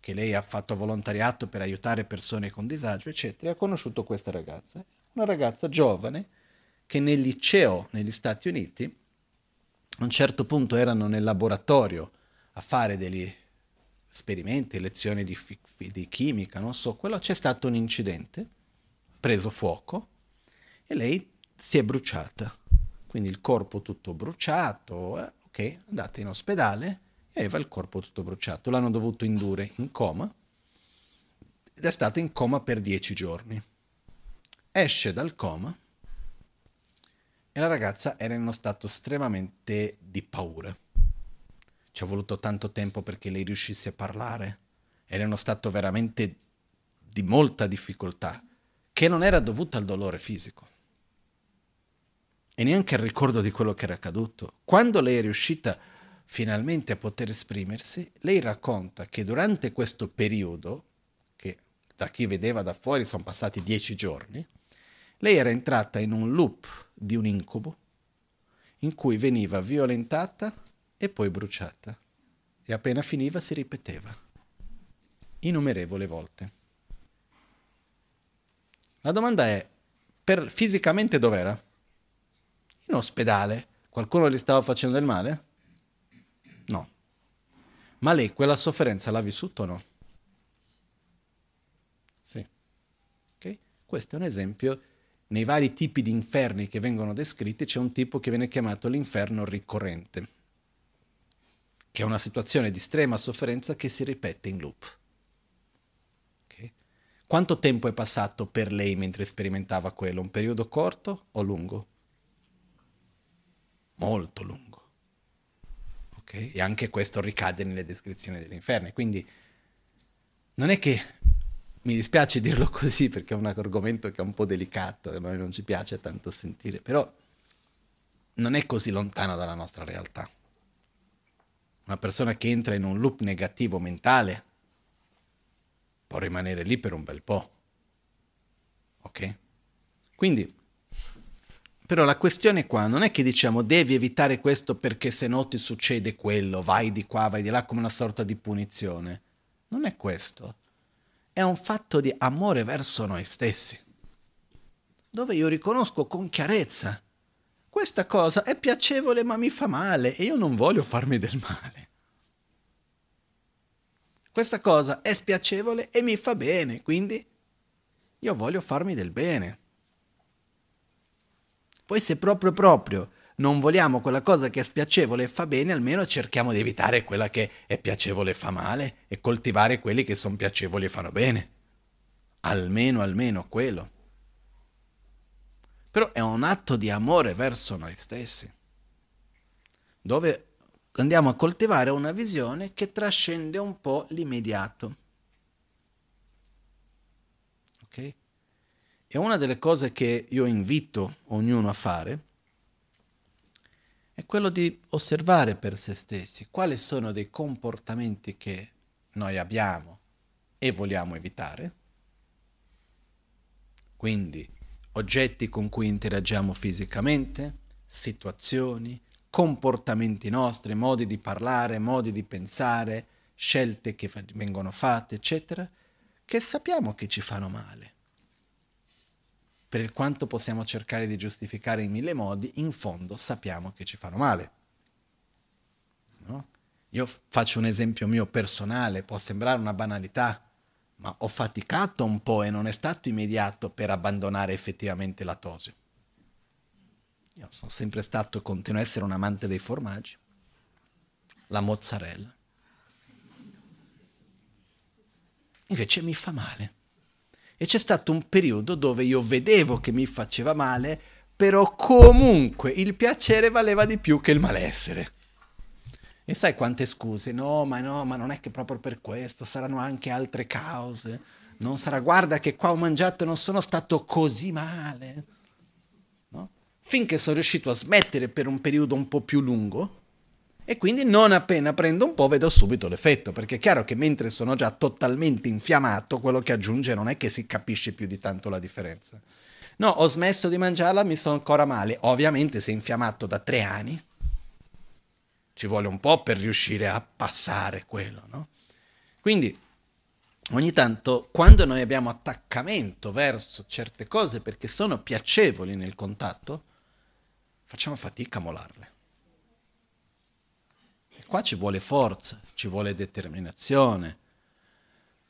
che lei ha fatto volontariato per aiutare persone con disagio, eccetera, e ha conosciuto questa ragazza, una ragazza giovane che nel liceo negli Stati Uniti, a un certo punto erano nel laboratorio a fare degli esperimenti, lezioni di chimica, non so, quello, c'è stato un incidente, preso fuoco, e lei si è bruciata, quindi il corpo tutto bruciato, ok, è andata in ospedale e aveva il corpo tutto bruciato, l'hanno dovuto indurre in coma ed è stata in coma per 10 giorni. Esce dal coma e la ragazza era in uno stato estremamente di paura, ci è voluto tanto tempo perché lei riuscisse a parlare, era in uno stato veramente di molta difficoltà che non era dovuta al dolore fisico e neanche il ricordo di quello che era accaduto. Quando lei è riuscita finalmente a poter esprimersi, lei racconta che durante questo periodo, che da chi vedeva da fuori sono passati 10 giorni, lei era entrata in un loop di un incubo in cui veniva violentata e poi bruciata. E appena finiva si ripeteva, innumerevoli volte. La domanda è, fisicamente dov'era? In ospedale, qualcuno gli stava facendo del male? No. Ma lei quella sofferenza l'ha vissuta o no? Sì. Okay? Questo è un esempio. Nei vari tipi di inferni che vengono descritti c'è un tipo che viene chiamato l'inferno ricorrente, che è una situazione di estrema sofferenza che si ripete in loop. Okay? Quanto tempo è passato per lei mentre sperimentava quello? Un periodo corto o lungo? Molto lungo, ok? E anche questo ricade nelle descrizioni dell'inferno. Quindi non è che, mi dispiace dirlo così perché è un argomento che è un po' delicato, a noi non ci piace tanto sentire, però non è così lontano dalla nostra realtà. Una persona che entra in un loop negativo mentale può rimanere lì per un bel po', ok? Quindi Però la questione qua non è che diciamo devi evitare questo perché se no ti succede quello, vai di qua, vai di là come una sorta di punizione. Non è questo. È un fatto di amore verso noi stessi, dove io riconosco con chiarezza questa cosa è piacevole ma mi fa male e io non voglio farmi del male. Questa cosa è spiacevole e mi fa bene, quindi io voglio farmi del bene. Poi se proprio non vogliamo quella cosa che è spiacevole e fa bene, almeno cerchiamo di evitare quella che è piacevole e fa male e coltivare quelli che sono piacevoli e fanno bene. Almeno quello. Però è un atto di amore verso noi stessi, dove andiamo a coltivare una visione che trascende un po' l'immediato. Ok? E una delle cose che io invito ognuno a fare è quello di osservare per se stessi quali sono dei comportamenti che noi abbiamo e vogliamo evitare. Quindi oggetti con cui interagiamo fisicamente, situazioni, comportamenti nostri, modi di parlare, modi di pensare, scelte che vengono fatte, eccetera, che sappiamo che ci fanno male. Per quanto possiamo cercare di giustificare in mille modi, in fondo sappiamo che ci fanno male. No? Io faccio un esempio mio personale, può sembrare una banalità, ma ho faticato un po' e non è stato immediato per abbandonare effettivamente la tosi. Io sono sempre stato e continuo a essere un amante dei formaggi, la mozzarella. Invece mi fa male. E c'è stato un periodo dove io vedevo che mi faceva male, però comunque il piacere valeva di più che il malessere. E sai quante scuse? No, ma non è che proprio per questo, saranno anche altre cause. Non sarà, guarda che qua ho mangiato e non sono stato così male. No? Finché sono riuscito a smettere per un periodo un po' più lungo, e quindi non appena prendo un po' vedo subito l'effetto, perché è chiaro che mentre sono già totalmente infiammato, quello che aggiunge non è che si capisce più di tanto la differenza. No, ho smesso di mangiarla, mi sono ancora male. Ovviamente sei infiammato da 3 anni, ci vuole un po' per riuscire a passare quello, no? Quindi ogni tanto quando noi abbiamo attaccamento verso certe cose perché sono piacevoli nel contatto, facciamo fatica a molarle. Qua ci vuole forza, ci vuole determinazione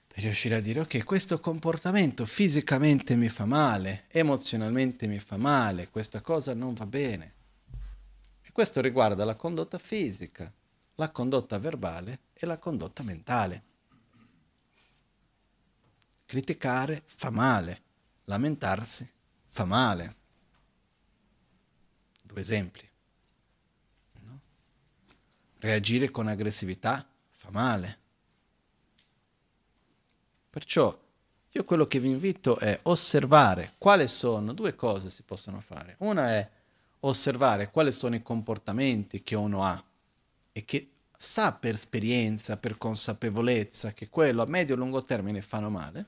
per riuscire a dire ok, questo comportamento fisicamente mi fa male, emozionalmente mi fa male, questa cosa non va bene. E questo riguarda la condotta fisica, la condotta verbale e la condotta mentale. Criticare fa male, lamentarsi fa male. 2 esempi. Reagire con aggressività fa male. Perciò io quello che vi invito è osservare quali sono, 2 cose si possono fare. Una è osservare quali sono i comportamenti che uno ha e che sa per esperienza, per consapevolezza che quello a medio e lungo termine fanno male,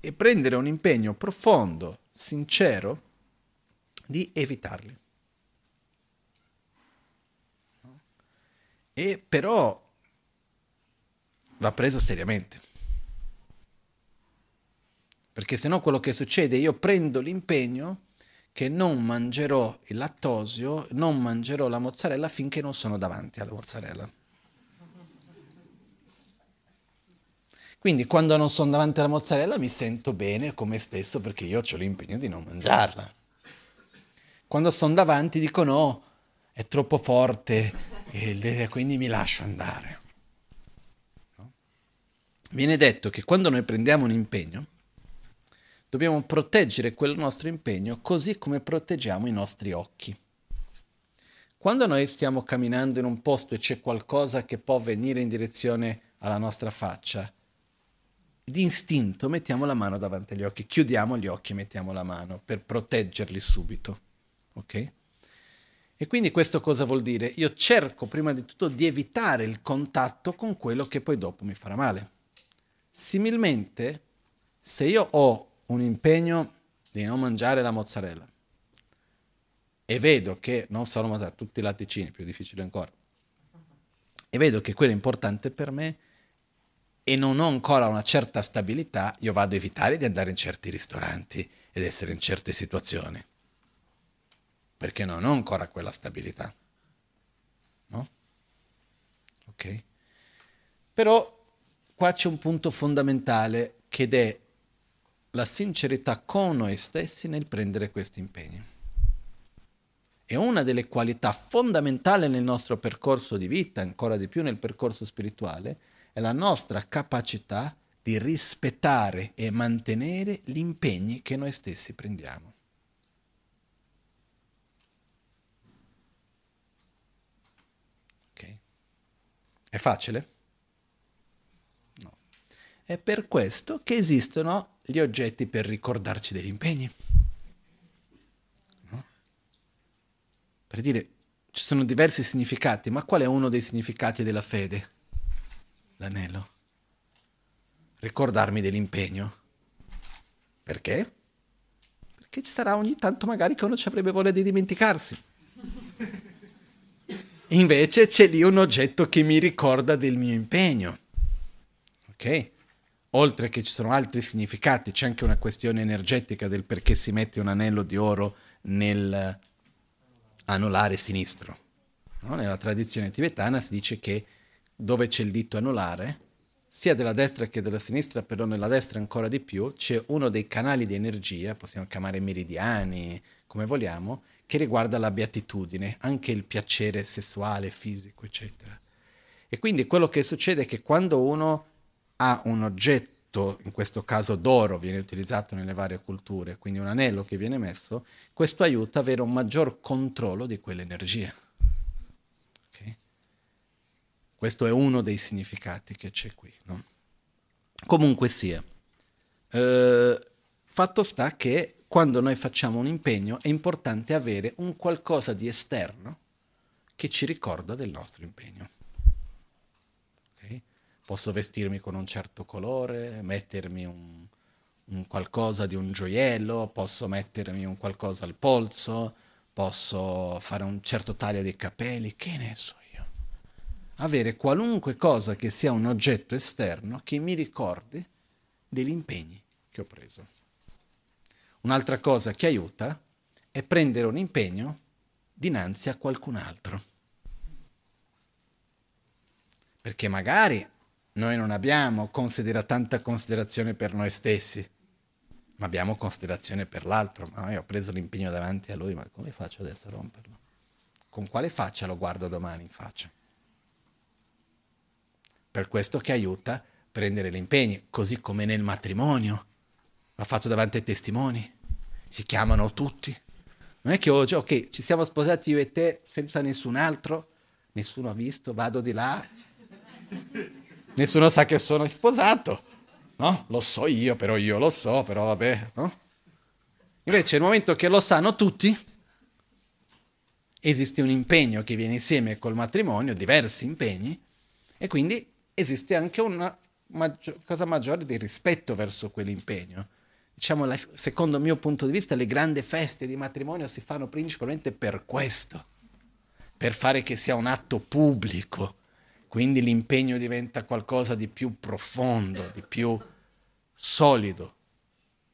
e prendere un impegno profondo, sincero, di evitarli. E però va preso seriamente, perché sennò quello che succede, io prendo l'impegno che non mangerò il lattosio, non mangerò la mozzarella finché non sono davanti alla mozzarella. Quindi quando non sono davanti alla mozzarella mi sento bene con me stesso perché io ho l'impegno di non mangiarla. Quando sono davanti dico no, è troppo forte. E quindi mi lascio andare. No? Viene detto che quando noi prendiamo un impegno, dobbiamo proteggere quel nostro impegno così come proteggiamo i nostri occhi. Quando noi stiamo camminando in un posto e c'è qualcosa che può venire in direzione alla nostra faccia, di istinto mettiamo la mano davanti agli occhi, chiudiamo gli occhi e mettiamo la mano per proteggerli subito. Ok? E quindi questo cosa vuol dire? Io cerco prima di tutto di evitare il contatto con quello che poi dopo mi farà male. Similmente, se io ho un impegno di non mangiare la mozzarella e vedo che non sono mangiato tutti i latticini, più difficile ancora, e vedo che quello è importante per me e non ho ancora una certa stabilità, io vado a evitare di andare in certi ristoranti ed essere in certe situazioni, perché non ho ancora quella stabilità, no? Ok? Però qua c'è un punto fondamentale ed è la sincerità con noi stessi nel prendere questi impegni. È una delle qualità fondamentali nel nostro percorso di vita, ancora di più nel percorso spirituale, è la nostra capacità di rispettare e mantenere gli impegni che noi stessi prendiamo. Ok? È facile? No. È per questo che esistono gli oggetti per ricordarci degli impegni. No? Per dire, ci sono diversi significati, ma qual è uno dei significati della fede? L'anello. Ricordarmi dell'impegno. Perché? Perché ci sarà ogni tanto magari che uno ci avrebbe voglia di dimenticarsi. Invece c'è lì un oggetto che mi ricorda del mio impegno. Ok? Oltre che ci sono altri significati, c'è anche una questione energetica del perché si mette un anello di oro nel anulare sinistro. No? Nella tradizione tibetana si dice che dove c'è il dito anulare, sia della destra che della sinistra, però nella destra ancora di più, c'è uno dei canali di energia, possiamo chiamare meridiani, come vogliamo, che riguarda la beatitudine, anche il piacere sessuale, fisico, eccetera. E quindi quello che succede è che quando uno ha un oggetto, in questo caso d'oro, viene utilizzato nelle varie culture, quindi un anello che viene messo, questo aiuta ad avere un maggior controllo di quell'energia. Okay? Questo è uno dei significati che c'è qui. No? Comunque sia, fatto sta che quando noi facciamo un impegno è importante avere un qualcosa di esterno che ci ricorda del nostro impegno. Posso vestirmi con un certo colore, mettermi un qualcosa di un gioiello, posso mettermi un qualcosa al polso, posso fare un certo taglio dei capelli, che ne so io. Avere qualunque cosa che sia un oggetto esterno che mi ricordi degli impegni che ho preso. Un'altra cosa che aiuta è prendere un impegno dinanzi a qualcun altro. Perché magari noi non abbiamo tanta considerazione per noi stessi, ma abbiamo considerazione per l'altro. Ma io ho preso l'impegno davanti a lui, ma come faccio adesso a romperlo? Con quale faccia lo guardo domani in faccia? Per questo che aiuta a prendere gli impegni, così come nel matrimonio. Va fatto davanti ai testimoni, si chiamano tutti. Non è che oggi, ok, ci siamo sposati io e te senza nessun altro, nessuno ha visto, vado di là. Nessuno sa che sono sposato, no? Lo so io lo so, però vabbè, no? Invece nel momento che lo sanno tutti, esiste un impegno che viene insieme col matrimonio, diversi impegni, e quindi esiste anche una cosa maggiore di rispetto verso quell'impegno. Diciamo, secondo il mio punto di vista, le grandi feste di matrimonio si fanno principalmente per questo, per fare che sia un atto pubblico. Quindi l'impegno diventa qualcosa di più profondo, di più solido.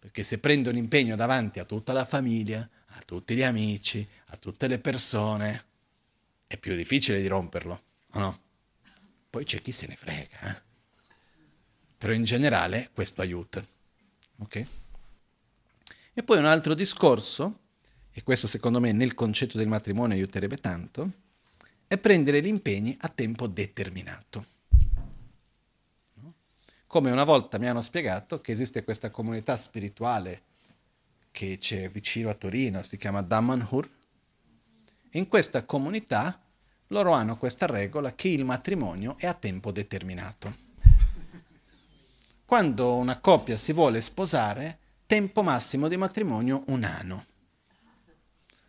Perché se prendo un impegno davanti a tutta la famiglia, a tutti gli amici, a tutte le persone, è più difficile di romperlo, o no? Poi c'è chi se ne frega, eh? Però in generale questo aiuta. Ok? E poi un altro discorso, e questo secondo me nel concetto del matrimonio aiuterebbe tanto, è prendere gli impegni a tempo determinato. No? Come una volta mi hanno spiegato che esiste questa comunità spirituale che c'è vicino a Torino, si chiama Damanhur, e in questa comunità loro hanno questa regola che il matrimonio è a tempo determinato. Quando una coppia si vuole sposare, tempo massimo di matrimonio un anno.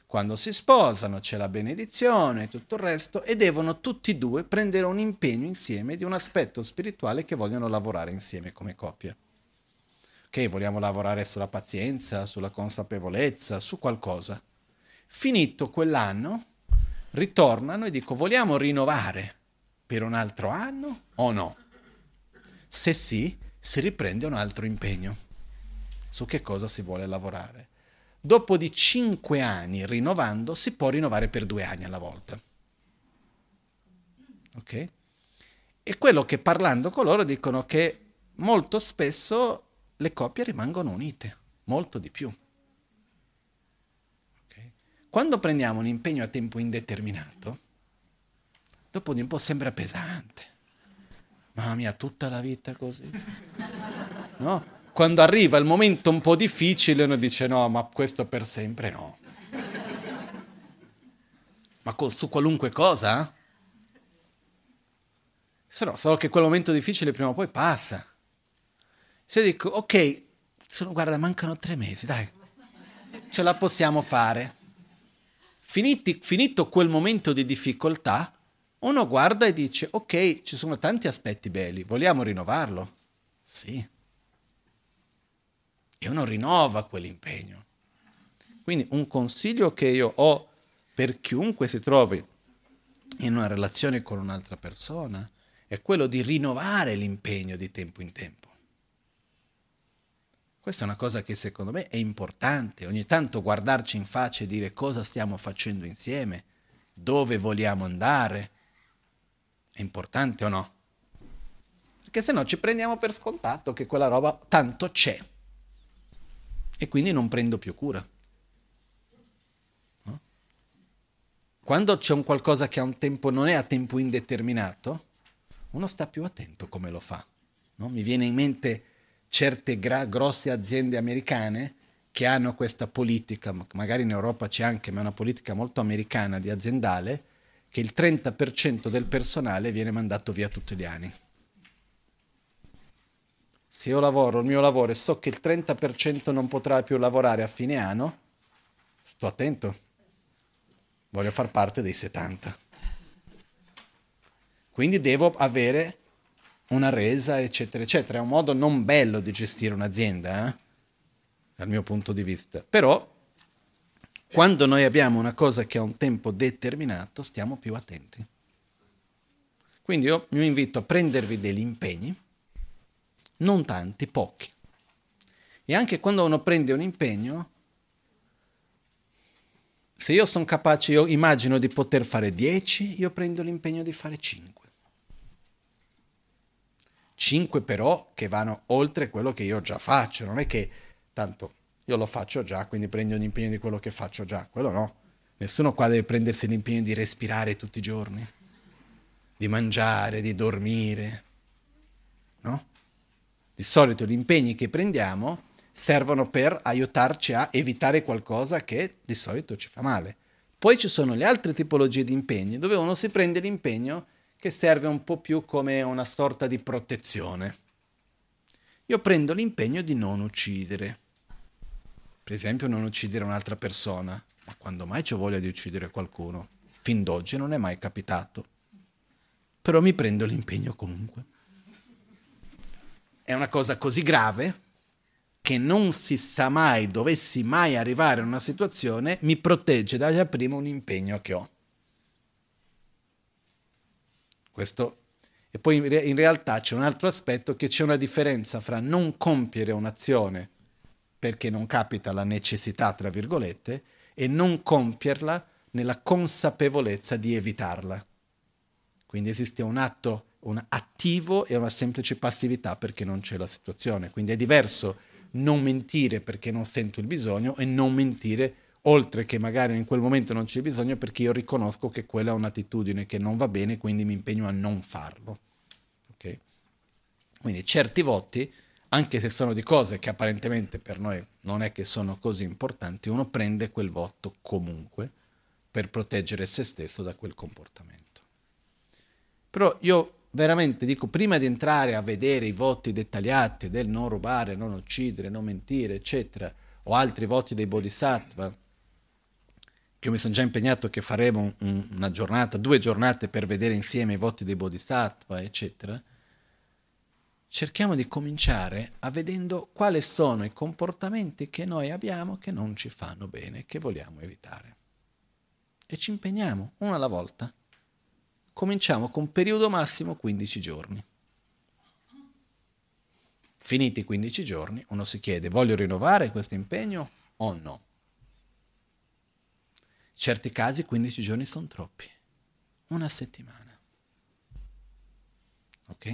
Quando si sposano c'è la benedizione e tutto il resto e devono tutti e due prendere un impegno insieme di un aspetto spirituale che vogliono lavorare insieme come coppia. Ok, vogliamo lavorare sulla pazienza, sulla consapevolezza, su qualcosa. Finito quell'anno, ritornano e dico, vogliamo rinnovare per un altro anno o no? Se sì, si riprende un altro impegno. Su che cosa si vuole lavorare? Dopo di 5 anni rinnovando, si può rinnovare per 2 anni alla volta. Ok? E quello che parlando con loro dicono che molto spesso le coppie rimangono unite, molto di più. Okay? Quando prendiamo un impegno a tempo indeterminato, dopo di un po' sembra pesante. Mamma mia, tutta la vita così. No? Quando arriva il momento un po' difficile, uno dice no, ma questo per sempre no. Ma su qualunque cosa? Se no, so che quel momento difficile prima o poi passa. Se dico, ok, guarda, mancano 3 mesi, dai, ce la possiamo fare. Finito quel momento di difficoltà, uno guarda e dice, ok, ci sono tanti aspetti belli, vogliamo rinnovarlo? Sì. E uno rinnova quell'impegno. Quindi un consiglio che io ho per chiunque si trovi in una relazione con un'altra persona è quello di rinnovare l'impegno di tempo in tempo. Questa è una cosa che secondo me è importante, ogni tanto guardarci in faccia e dire cosa stiamo facendo insieme, dove vogliamo andare, è importante o no? Perché se no ci prendiamo per scontato che quella roba tanto c'è e quindi non prendo più cura. No? Quando c'è un qualcosa che non è a tempo indeterminato, uno sta più attento come lo fa. No? Mi viene in mente certe grosse aziende americane che hanno questa politica, magari in Europa c'è anche, ma è una politica molto americana di aziendale, che il 30% del personale viene mandato via tutti gli anni. Se io lavoro il mio lavoro e so che il 30% non potrà più lavorare a fine anno, sto attento, voglio far parte dei 70. Quindi devo avere una resa, eccetera, eccetera. È un modo non bello di gestire un'azienda, dal mio punto di vista. Però, quando noi abbiamo una cosa che ha un tempo determinato, stiamo più attenti. Quindi io vi invito a prendervi degli impegni, non tanti, pochi. E anche quando uno prende un impegno, se io sono capace, io immagino di poter fare 10, io prendo l'impegno di fare 5. 5 però che vanno oltre quello che io già faccio, non è che tanto io lo faccio già, quindi prendo l'impegno di quello che faccio già, quello no. Nessuno qua deve prendersi l'impegno di respirare tutti i giorni, di mangiare, di dormire, no? Di solito gli impegni che prendiamo servono per aiutarci a evitare qualcosa che di solito ci fa male. Poi ci sono le altre tipologie di impegni dove uno si prende l'impegno che serve un po' più come una sorta di protezione. Io prendo l'impegno di non uccidere. Per esempio non uccidere un'altra persona. Ma quando mai c'ho voglia di uccidere qualcuno? Fin d'oggi non è mai capitato. Però mi prendo l'impegno comunque. È una cosa così grave che non si sa mai, dovessi mai arrivare a una situazione, mi protegge da già prima un impegno che ho. Questo. E poi in realtà c'è un altro aspetto, che c'è una differenza fra non compiere un'azione perché non capita la necessità, tra virgolette, e non compierla nella consapevolezza di evitarla. Quindi esiste un atto, un attivo e una semplice passività perché non c'è la situazione. Quindi è diverso non mentire perché non sento il bisogno e non mentire oltre che magari in quel momento non c'è bisogno perché io riconosco che quella è un'attitudine che non va bene, quindi mi impegno a non farlo. Okay? Quindi certi voti, anche se sono di cose che apparentemente per noi non è che sono così importanti, uno prende quel voto comunque per proteggere se stesso da quel comportamento. Però io veramente dico, prima di entrare a vedere i voti dettagliati del non rubare, non uccidere, non mentire, eccetera, o altri voti dei bodhisattva, che io mi sono già impegnato che faremo una giornata, 2 giornate per vedere insieme i voti dei bodhisattva, eccetera, cerchiamo di cominciare a vedendo quali sono i comportamenti che noi abbiamo che non ci fanno bene, che vogliamo evitare. e ci impegniamo una alla volta. Cominciamo con periodo massimo 15 giorni. Finiti i 15 giorni, uno si chiede: voglio rinnovare questo impegno o no? In certi casi 15 giorni sono troppi. Una settimana. Ok?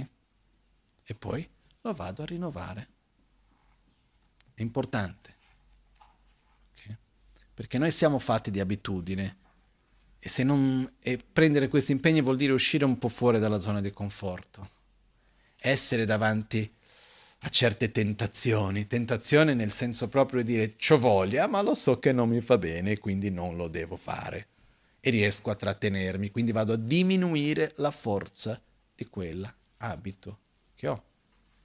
E poi lo vado a rinnovare. È importante. Okay? Perché noi siamo fatti di abitudine. E se non prendere questi impegni vuol dire uscire un po' fuori dalla zona di conforto. Essere davanti a certe tentazioni. Tentazione nel senso proprio di dire: c'ho voglia, ma lo so che non mi fa bene, quindi non lo devo fare. E riesco a trattenermi, quindi vado a diminuire la forza di quell'abito che ho,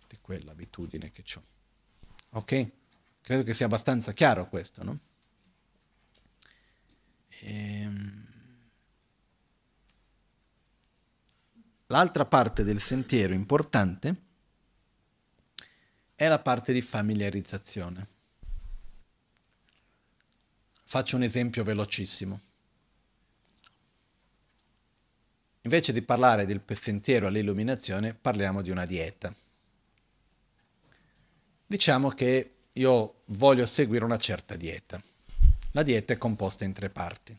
di quell'abitudine che ho. Ok? Credo che sia abbastanza chiaro questo, no? L'altra parte del sentiero importante è la parte di familiarizzazione. Faccio un esempio velocissimo. Invece di parlare del sentiero all'illuminazione, parliamo di una dieta. Diciamo che io voglio seguire una certa dieta. La dieta è composta in tre parti: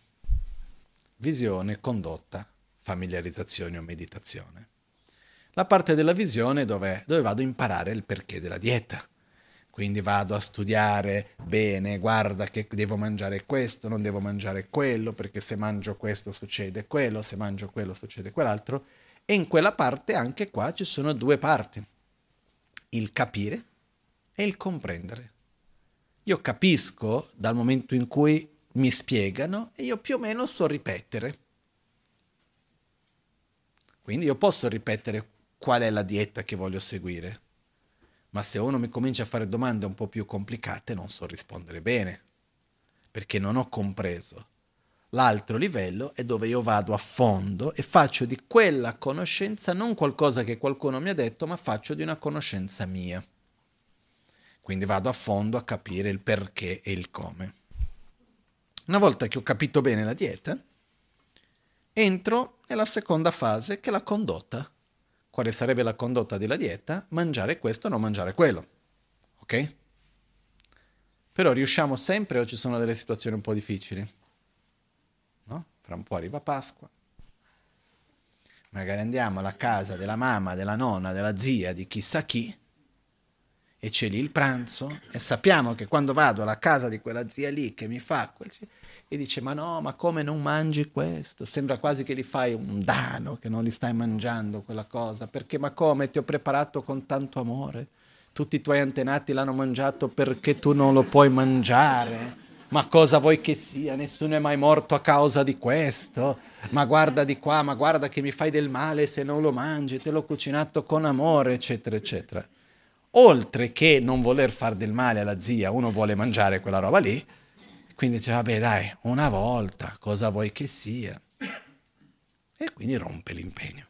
visione, condotta, familiarizzazione o meditazione. La parte della visione dove vado a imparare il perché della dieta. Quindi vado a studiare bene, guarda che devo mangiare questo, non devo mangiare quello, perché se mangio questo succede quello, se mangio quello succede quell'altro. E in quella parte, anche qua, ci sono due parti: il capire e il comprendere. Io capisco dal momento in cui mi spiegano e io più o meno so ripetere. Quindi io posso ripetere qual è la dieta che voglio seguire. Ma se uno mi comincia a fare domande un po' più complicate, non so rispondere bene, perché non ho compreso. L'altro livello è dove io vado a fondo e faccio di quella conoscenza non qualcosa che qualcuno mi ha detto, ma faccio di una conoscenza mia. Quindi vado a fondo a capire il perché e il come. Una volta che ho capito bene la dieta, entro nella seconda fase, che è la condotta. Quale sarebbe la condotta della dieta? Mangiare questo, non mangiare quello. Ok? Però riusciamo sempre, o ci sono delle situazioni un po' difficili? No? Fra un po' arriva Pasqua. Magari andiamo alla casa della mamma, della nonna, della zia, di chissà chi, e c'è lì il pranzo, e sappiamo che quando vado alla casa di quella zia lì che mi fa e dice: ma no, ma come non mangi questo? Sembra quasi che gli fai un danno, che non li stai mangiando quella cosa, perché ma come, ti ho preparato con tanto amore, tutti i tuoi antenati l'hanno mangiato, perché tu non lo puoi mangiare? Ma cosa vuoi che sia? Nessuno è mai morto a causa di questo, ma guarda di qua, ma guarda che mi fai del male se non lo mangi, te l'ho cucinato con amore, eccetera, eccetera. Oltre che non voler far del male alla zia, uno vuole mangiare quella roba lì. Quindi dice: vabbè dai, una volta, cosa vuoi che sia? E quindi rompe l'impegno.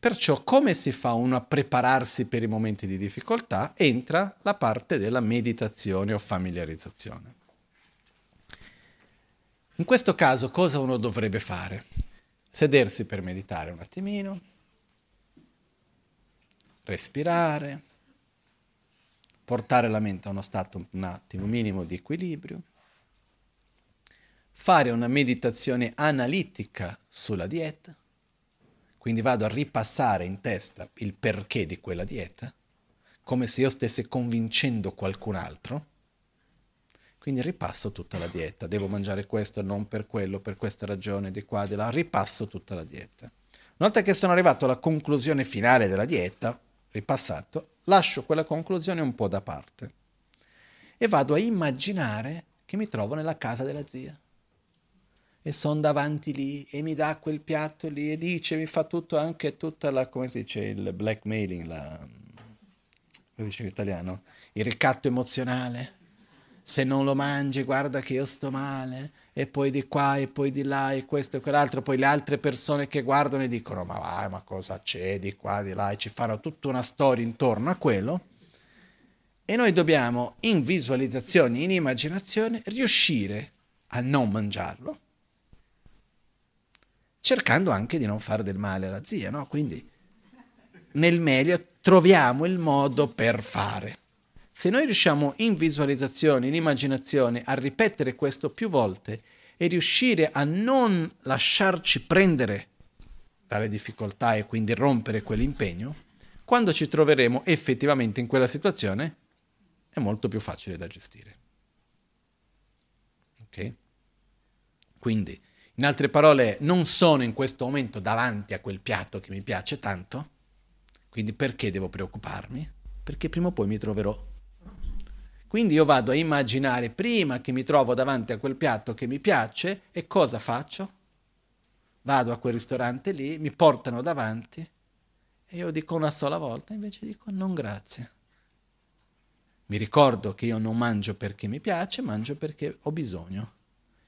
Perciò come si fa uno a prepararsi per i momenti di difficoltà? Entra la parte della meditazione o familiarizzazione. In questo caso cosa uno dovrebbe fare? Sedersi per meditare un attimino, respirare, portare la mente a uno stato un attimo minimo di equilibrio, fare una meditazione analitica sulla dieta, quindi vado a ripassare in testa il perché di quella dieta, come se io stesse convincendo qualcun altro, quindi ripasso tutta la dieta, devo mangiare questo, non per quello, per questa ragione, di qua, di là, ripasso tutta la dieta. Una volta che sono arrivato alla conclusione finale della dieta, ripassato, lascio quella conclusione un po' da parte e vado a immaginare che mi trovo nella casa della zia e sono davanti lì e mi dà quel piatto lì e dice, mi fa tutto, anche tutta la, come si dice, il blackmailing, lo dice in italiano, il ricatto emozionale, se non lo mangi guarda che io sto male, e poi di qua e poi di là e questo e quell'altro, poi le altre persone che guardano e dicono ma vai, ma cosa c'è di qua di là, e ci fanno tutta una storia intorno a quello. E noi dobbiamo in visualizzazione, in immaginazione, riuscire a non mangiarlo cercando anche di non fare del male alla zia, no? Quindi nel meglio troviamo il modo per fare. Se noi riusciamo in visualizzazione, in immaginazione, a ripetere questo più volte e riuscire a non lasciarci prendere dalle difficoltà e quindi rompere quell'impegno, quando ci troveremo effettivamente in quella situazione è molto più facile da gestire. Ok? Quindi, in altre parole, non sono in questo momento davanti a quel piatto che mi piace tanto, quindi perché devo preoccuparmi? Perché prima o poi mi troverò. Quindi io vado a immaginare prima che mi trovo davanti a quel piatto che mi piace e cosa faccio? Vado a quel ristorante lì, mi portano davanti e io dico una sola volta, invece dico non grazie. Mi ricordo che io non mangio perché mi piace, mangio perché ho bisogno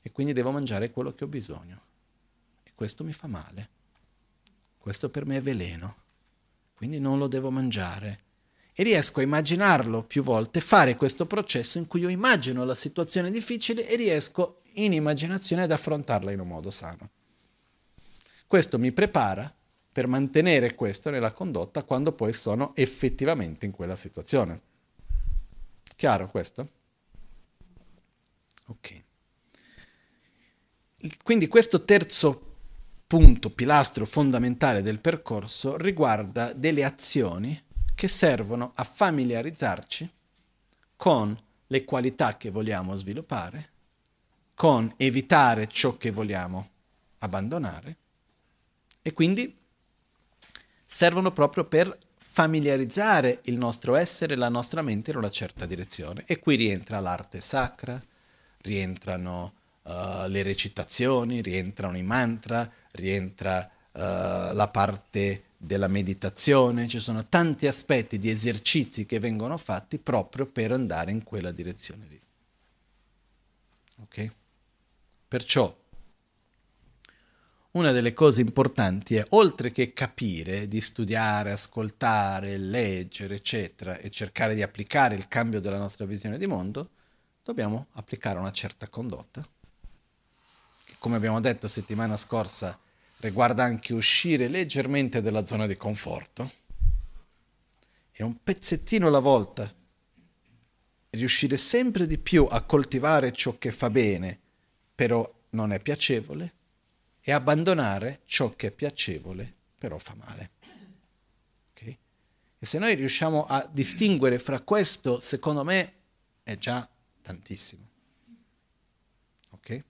e quindi devo mangiare quello che ho bisogno. E questo mi fa male. Questo per me è veleno. Quindi non lo devo mangiare. E riesco a immaginarlo più volte, fare questo processo in cui io immagino la situazione difficile e riesco in immaginazione ad affrontarla in un modo sano. Questo mi prepara per mantenere questo nella condotta quando poi sono effettivamente in quella situazione. Chiaro questo? Ok. Quindi questo terzo punto, pilastro fondamentale del percorso, riguarda delle azioni che servono a familiarizzarci con le qualità che vogliamo sviluppare, con evitare ciò che vogliamo abbandonare, e quindi servono proprio per familiarizzare il nostro essere, la nostra mente in una certa direzione. E qui rientra l'arte sacra, rientrano le recitazioni, rientrano i mantra, rientra la parte della meditazione, ci sono tanti aspetti di esercizi che vengono fatti proprio per andare in quella direzione lì. Ok? Perciò una delle cose importanti è, oltre che capire, di studiare, ascoltare, leggere, eccetera, e cercare di applicare il cambio della nostra visione di mondo, dobbiamo applicare una certa condotta, che, come abbiamo detto settimana scorsa, riguarda anche uscire leggermente dalla zona di conforto e un pezzettino alla volta riuscire sempre di più a coltivare ciò che fa bene però non è piacevole e abbandonare ciò che è piacevole però fa male. Okay? E se noi riusciamo a distinguere fra questo, secondo me è già tantissimo. Ok?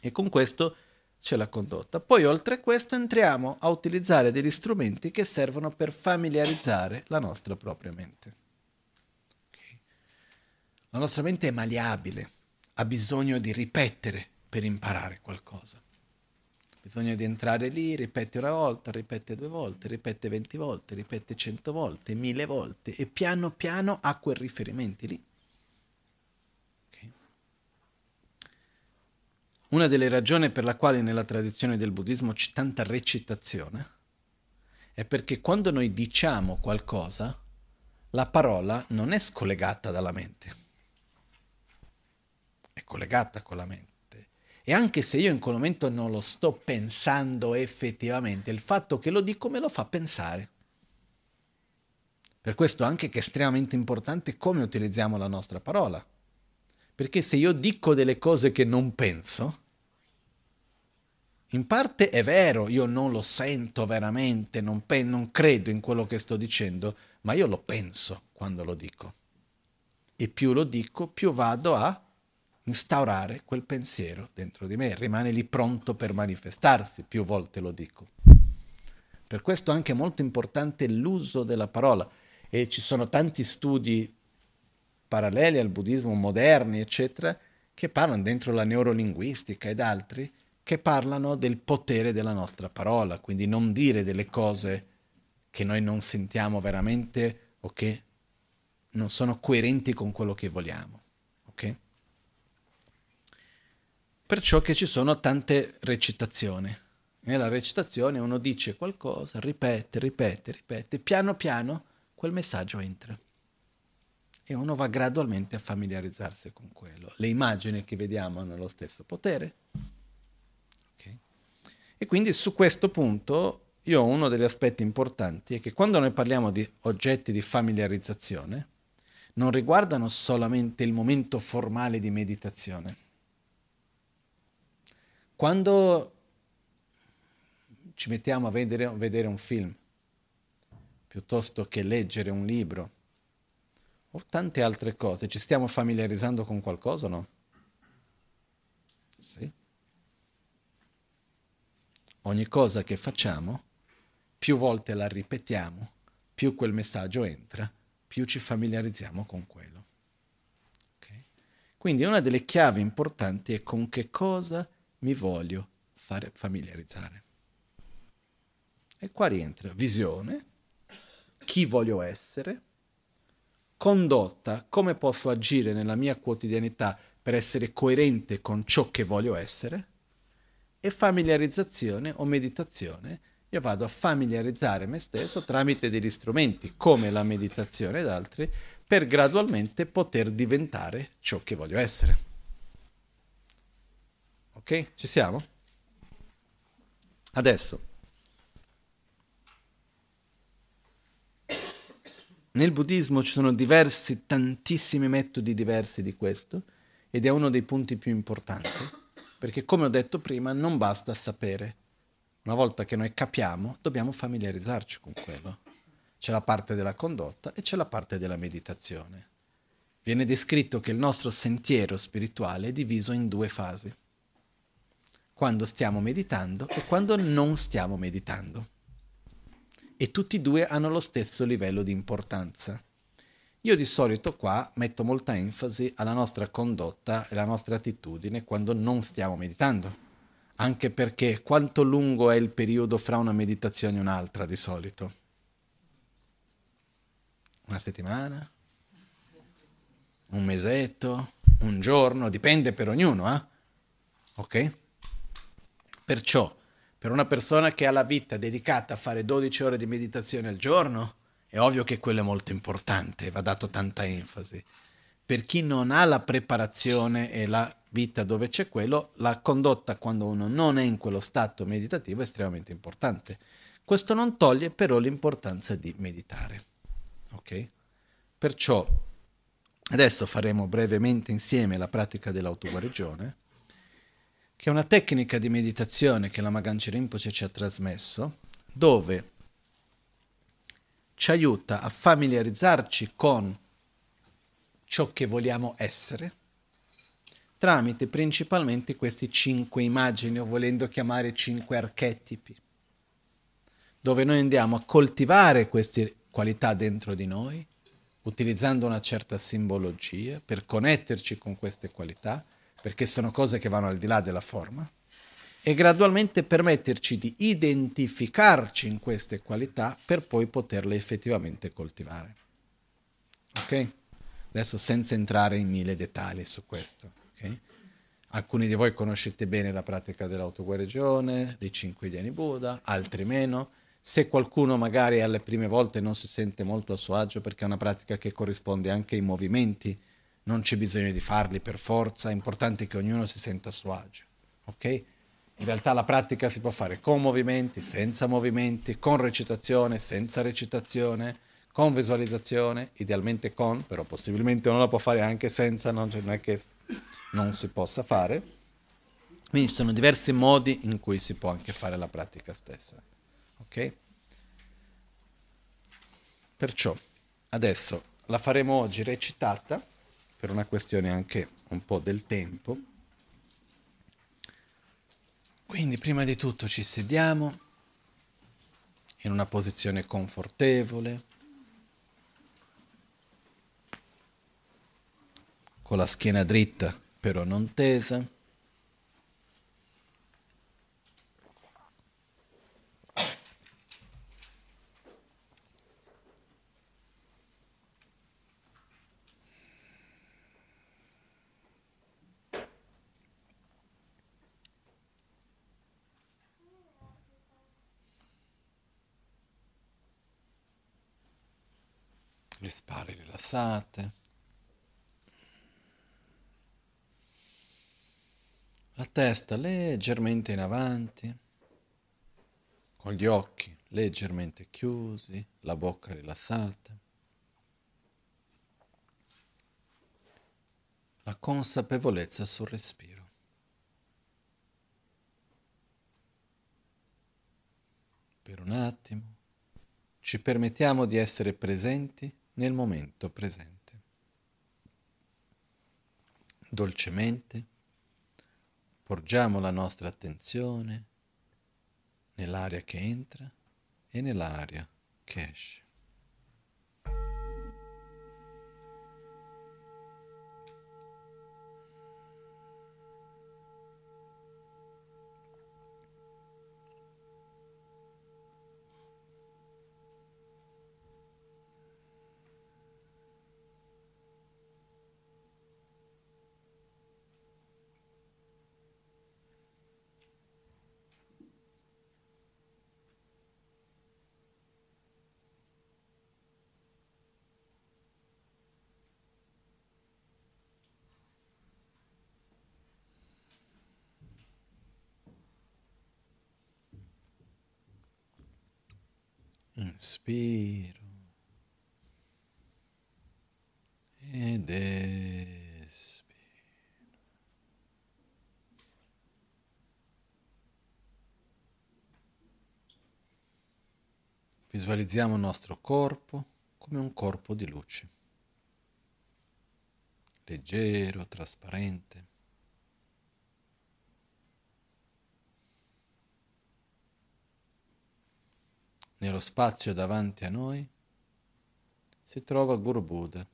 E con questo c'è la condotta. Poi oltre a questo entriamo a utilizzare degli strumenti che servono per familiarizzare la nostra propria mente. Okay. La nostra mente è maleabile, ha bisogno di ripetere per imparare qualcosa. Bisogna di entrare lì, ripete una volta, ripete 2 volte, ripete 20 volte, ripete 100 volte, 1000 volte e piano piano ha quel riferimento lì. Una delle ragioni per la quale nella tradizione del buddismo c'è tanta recitazione è perché quando noi diciamo qualcosa, la parola non è scollegata dalla mente, è collegata con la mente. E anche se io in quel momento non lo sto pensando effettivamente, il fatto che lo dico me lo fa pensare. Per questo anche che è estremamente importante come utilizziamo la nostra parola. Perché se io dico delle cose che non penso, in parte è vero, io non lo sento veramente, non credo in quello che sto dicendo, ma io lo penso quando lo dico. E più lo dico, più vado a instaurare quel pensiero dentro di me, rimane lì pronto per manifestarsi, più volte lo dico. Per questo anche è molto importante l'uso della parola. E ci sono tanti studi paralleli al buddismo, moderni, eccetera, che parlano dentro la neurolinguistica ed altri, che parlano del potere della nostra parola, quindi non dire delle cose che noi non sentiamo veramente o che non sono coerenti con quello che vogliamo. Okay? Perciò che ci sono tante recitazioni. Nella recitazione uno dice qualcosa, ripete, piano piano quel messaggio entra. E uno va gradualmente a familiarizzarsi con quello. Le immagini che vediamo hanno lo stesso potere. Okay? E quindi su questo punto io uno degli aspetti importanti è che quando noi parliamo di oggetti di familiarizzazione non riguardano solamente il momento formale di meditazione. Quando ci mettiamo a vedere un film, piuttosto che leggere un libro o tante altre cose, ci stiamo familiarizzando con qualcosa o no? Sì. Ogni cosa che facciamo, più volte la ripetiamo, più quel messaggio entra, più ci familiarizziamo con quello. Okay? Quindi una delle chiavi importanti è con che cosa mi voglio fare familiarizzare. E qua rientra visione, chi voglio essere, condotta, come posso agire nella mia quotidianità per essere coerente con ciò che voglio essere, e familiarizzazione o meditazione. Io vado a familiarizzare me stesso tramite degli strumenti come la meditazione ed altri per gradualmente poter diventare ciò che voglio essere. Ok? Ci siamo? Adesso, nel buddismo ci sono diversi, tantissimi metodi diversi di questo, ed è uno dei punti più importanti. Perché, come ho detto prima, non basta sapere. Una volta che noi capiamo, dobbiamo familiarizzarci con quello. C'è la parte della condotta e c'è la parte della meditazione. Viene descritto che il nostro sentiero spirituale è diviso in due fasi. Quando stiamo meditando e quando non stiamo meditando. E tutti e due hanno lo stesso livello di importanza. Io di solito qua metto molta enfasi alla nostra condotta e alla nostra attitudine quando non stiamo meditando, anche perché quanto lungo è il periodo fra una meditazione e un'altra di solito? Una settimana? Un mesetto? Un giorno? Dipende per ognuno, eh? Ok? Perciò, per una persona che ha la vita dedicata a fare 12 ore di meditazione al giorno, è ovvio che quello è molto importante, va dato tanta enfasi. Per chi non ha la preparazione e la vita dove c'è quello, la condotta quando uno non è in quello stato meditativo è estremamente importante. Questo non toglie però l'importanza di meditare. Ok? Perciò adesso faremo brevemente insieme la pratica dell'autoguarigione, che è una tecnica di meditazione che la Maganza Rinpoche ci ha trasmesso, dove ci aiuta a familiarizzarci con ciò che vogliamo essere tramite principalmente questi 5 immagini, o volendo chiamare 5 archetipi, dove noi andiamo a coltivare queste qualità dentro di noi, utilizzando una certa simbologia per connetterci con queste qualità, perché sono cose che vanno al di là della forma, e gradualmente permetterci di identificarci in queste qualità per poi poterle effettivamente coltivare. Ok? Adesso senza entrare in 1000 dettagli su questo. Okay? Alcuni di voi conoscete bene la pratica dell'autoguarigione, dei 5 Dhyani Buddha, altri meno. Se qualcuno magari alle prime volte non si sente molto a suo agio, perché è una pratica che corrisponde anche ai movimenti, non c'è bisogno di farli per forza, è importante che ognuno si senta a suo agio. Ok? In realtà la pratica si può fare con movimenti, senza movimenti, con recitazione, senza recitazione, con visualizzazione, idealmente con, però possibilmente uno la può fare anche senza, non è che non si possa fare. Quindi ci sono diversi modi in cui si può anche fare la pratica stessa. Ok? Perciò adesso la faremo oggi recitata, per una questione anche un po' del tempo. Quindi prima di tutto ci sediamo in una posizione confortevole, con la schiena dritta però non tesa, le spalle rilassate, la testa leggermente in avanti, con gli occhi leggermente chiusi, la bocca rilassata. La consapevolezza sul respiro. Per un attimo ci permettiamo di essere presenti nel momento presente. Dolcemente porgiamo la nostra attenzione nell'aria che entra e nell'aria che esce. Inspiro ed espiro. Visualizziamo il nostro corpo come un corpo di luce, leggero, trasparente. Nello spazio davanti a noi si trova Guru Buddha,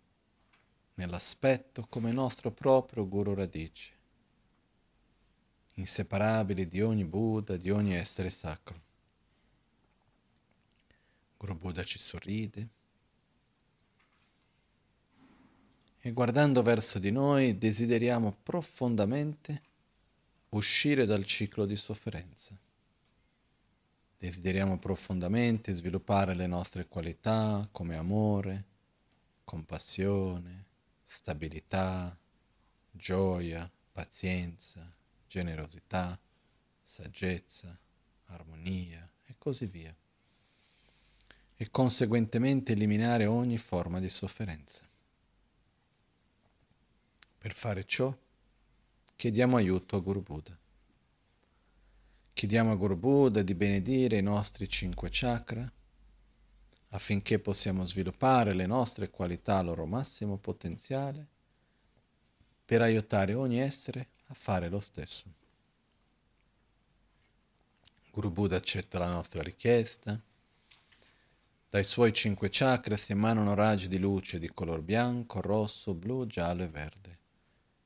nell'aspetto come nostro proprio Guru Radice, inseparabile di ogni Buddha, di ogni essere sacro. Guru Buddha ci sorride e guardando verso di noi desideriamo profondamente uscire dal ciclo di sofferenza. Desideriamo profondamente sviluppare le nostre qualità come amore, compassione, stabilità, gioia, pazienza, generosità, saggezza, armonia e così via. E conseguentemente eliminare ogni forma di sofferenza. Per fare ciò, chiediamo aiuto a Guru Buddha. Chiediamo a Guru Buddha di benedire i nostri 5 chakra affinché possiamo sviluppare le nostre qualità al loro massimo potenziale per aiutare ogni essere a fare lo stesso. Guru Buddha accetta la nostra richiesta. Dai suoi 5 chakra si emanano raggi di luce di color bianco, rosso, blu, giallo e verde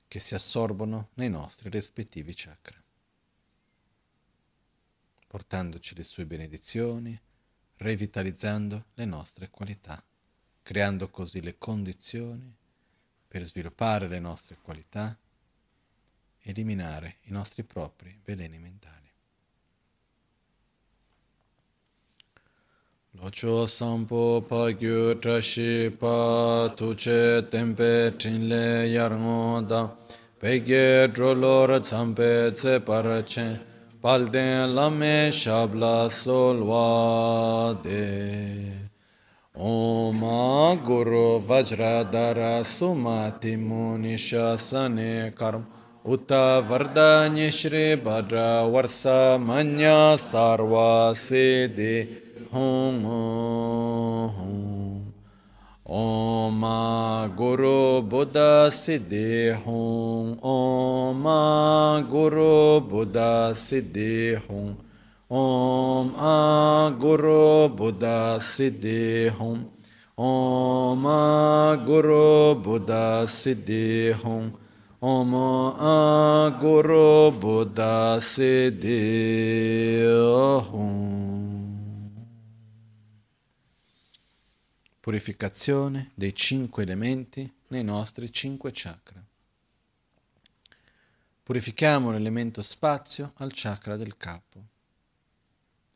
che si assorbono nei nostri rispettivi chakra, portandoci le sue benedizioni, revitalizzando le nostre qualità, creando così le condizioni per sviluppare le nostre qualità, eliminare i nostri propri veleni mentali. Locho sampo pagyu trashipa tuce tempe trinle yarngoda pegye drolor zampe tse parace Palden lame shabla solvade. Oma guru vajradhara sumati munisha sane karm. Uta vardani shri badra varsa manya sarva siddhi hum hum. Oma guru buddha siddhi hum. Om Guru Buddha Siddhi Hum. Om Guru Buddha Siddhi Hum. Om Guru Buddha Siddhi Hum. Om Guru Buddha Siddhi Hum. Purificazione dei 5 elementi nei nostri 5 chakra. Purifichiamo l'elemento spazio al chakra del capo,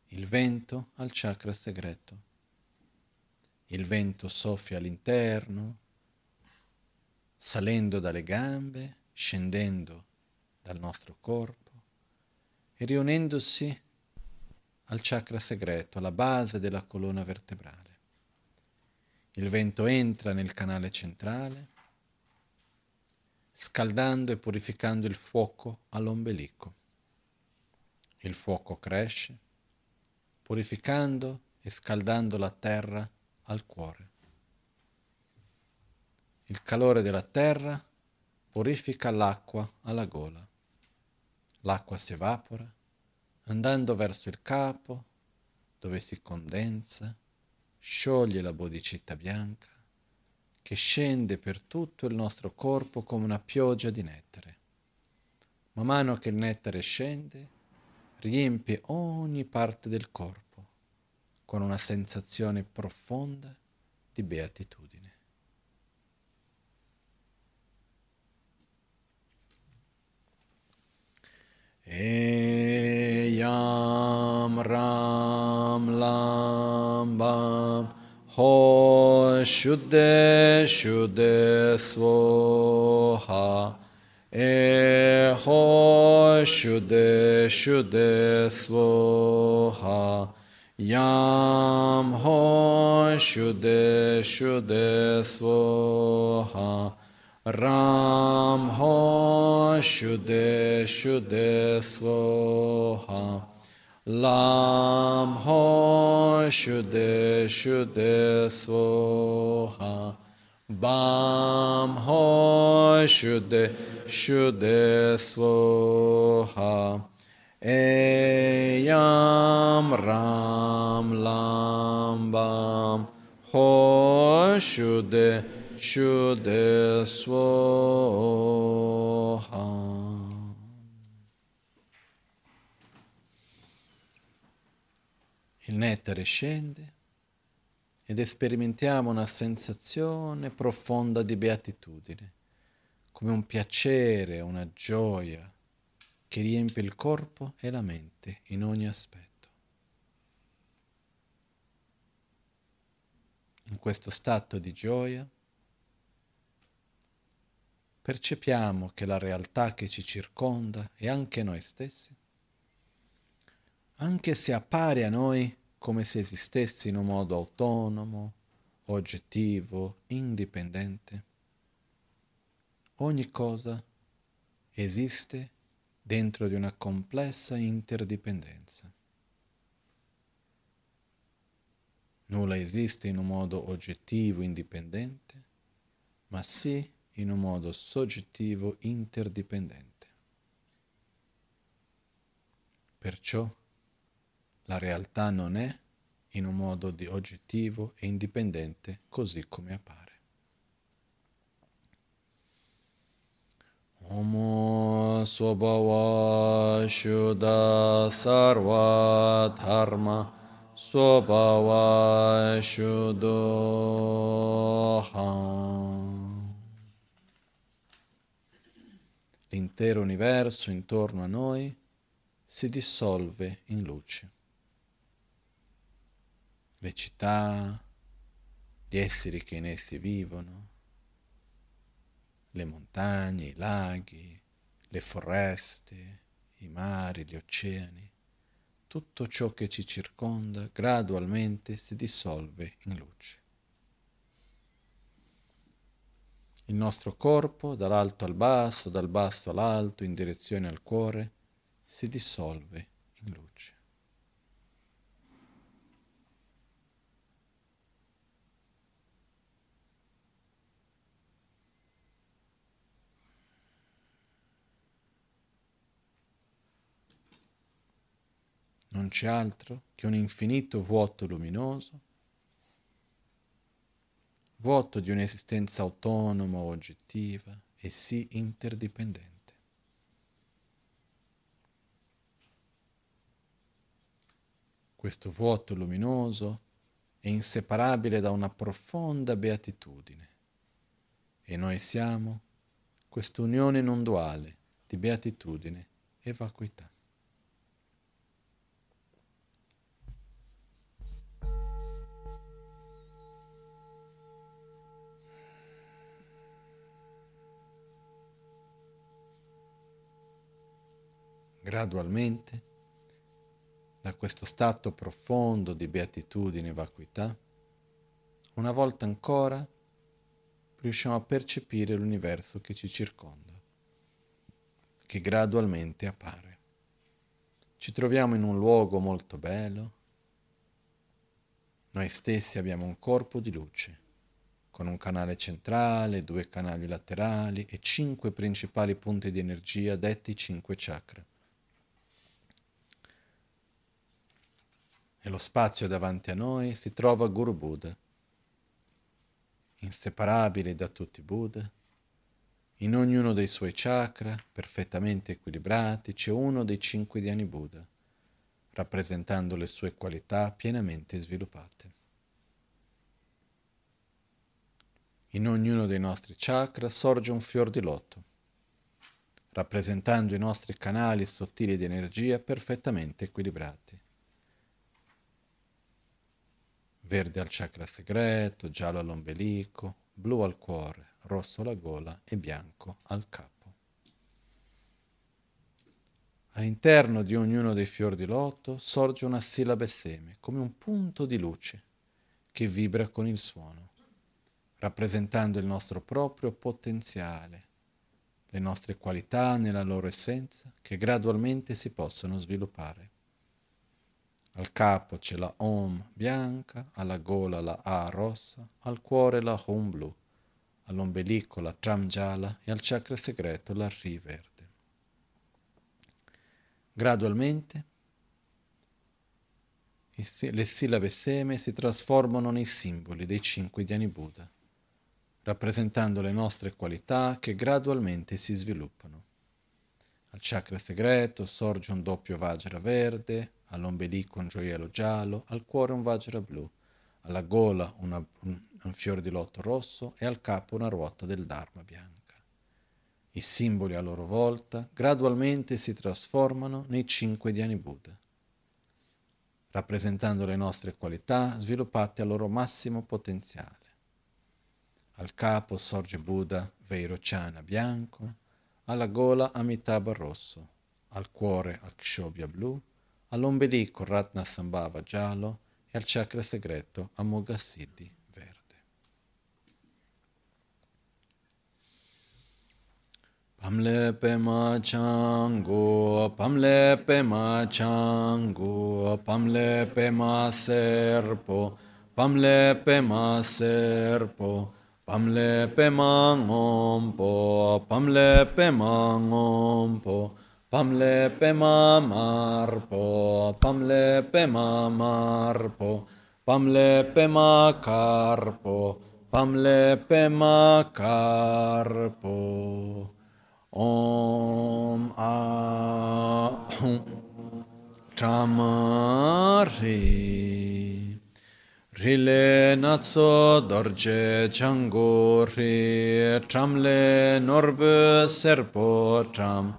il vento al chakra segreto. Il vento soffia all'interno, salendo dalle gambe, scendendo dal nostro corpo e riunendosi al chakra segreto, alla base della colonna vertebrale. Il vento entra nel canale centrale, scaldando e purificando il fuoco all'ombelico. Il fuoco cresce, purificando e scaldando la terra al cuore. Il calore della terra purifica l'acqua alla gola. L'acqua si evapora, andando verso il capo, dove si condensa, scioglie la bodhicitta bianca, che scende per tutto il nostro corpo come una pioggia di nettare. Man mano che il nettare scende, riempie ogni parte del corpo con una sensazione profonda di beatitudine. E yam ram lam bam ho shuddhe shuddhe svoha e ho shuddhe shuddhe svoha yam ho shuddhe shuddhe svoha ram ho shuddhe shuddhe svoha lam ho shuddhe shuddhe svoha bam ho shuddhe shuddhe svoha eyam ram lam bam ho shuddhe shuddhe svoha. Il nettare scende ed sperimentiamo una sensazione profonda di beatitudine, come un piacere, una gioia che riempie il corpo e la mente in ogni aspetto. In questo stato di gioia percepiamo che la realtà che ci circonda e anche noi stessi, anche se appare a noi come se esistesse in un modo autonomo, oggettivo, indipendente, ogni cosa esiste dentro di una complessa interdipendenza. Nulla esiste in un modo oggettivo, indipendente, ma sì in un modo soggettivo, interdipendente. Perciò la realtà non è in un modo di oggettivo e indipendente così come appare. Om Svabhava Shuddha Sarva Dharma Svabhava Shuddha. L'intero universo intorno a noi si dissolve in luce. Le città, gli esseri che in essi vivono, le montagne, i laghi, le foreste, i mari, gli oceani, tutto ciò che ci circonda gradualmente si dissolve in luce. Il nostro corpo, dall'alto al basso, dal basso all'alto, in direzione al cuore, si dissolve in luce. Non c'è altro che un infinito vuoto luminoso, vuoto di un'esistenza autonoma, oggettiva e sì interdipendente. Questo vuoto luminoso è inseparabile da una profonda beatitudine e noi siamo quest'unione non duale di beatitudine e vacuità. Gradualmente, da questo stato profondo di beatitudine e vacuità, una volta ancora riusciamo a percepire l'universo che ci circonda, che gradualmente appare. Ci troviamo in un luogo molto bello, noi stessi abbiamo un corpo di luce, con un canale centrale, 2 canali laterali e 5 principali punti di energia detti 5 chakra. Nello spazio davanti a noi si trova Guru Buddha, inseparabile da tutti i Buddha. In ognuno dei suoi chakra, perfettamente equilibrati, c'è uno dei 5 Dhyani Buddha, rappresentando le sue qualità pienamente sviluppate. In ognuno dei nostri chakra sorge un fior di loto, rappresentando i nostri canali sottili di energia perfettamente equilibrati. Verde al chakra segreto, giallo all'ombelico, blu al cuore, rosso alla gola e bianco al capo. All'interno di ognuno dei fior di loto sorge una sillaba e seme, come un punto di luce che vibra con il suono, rappresentando il nostro proprio potenziale, le nostre qualità nella loro essenza che gradualmente si possono sviluppare. Al capo c'è la Om bianca, alla gola la A rossa, al cuore la Hum blu, all'ombelico la Tram gialla e al chakra segreto la Ri verde. Gradualmente le sillabe seme si trasformano nei simboli dei 5 Dhyani Buddha, rappresentando le nostre qualità che gradualmente si sviluppano. Al chakra segreto sorge un doppio Vajra verde, all'ombelico un gioiello giallo, al cuore un Vajra blu, alla gola un fior di loto rosso e al capo una ruota del Dharma bianca. I simboli a loro volta gradualmente si trasformano nei 5 Dhyani Buddha, rappresentando le nostre qualità sviluppate al loro massimo potenziale. Al capo sorge Buddha Vairocana bianco, alla gola Amitabha rosso, al cuore Akshobhya blu, all'ombelico Ratnasambhava giallo e al chakra segreto Amoghasiddhi verde. Pamlepe machango, pamlepe machango, pamlepe maserpo, pamlepe maserpo, pamlepe mangompo, pamlepe mangompo, pamlepe mamarpo, pamlepe mamarpo, pamlepe macarpo, pamlepe macarpo. Om Ahum Tramari Rile Natso Dorje Changori Tramle Norbe Serpo Tram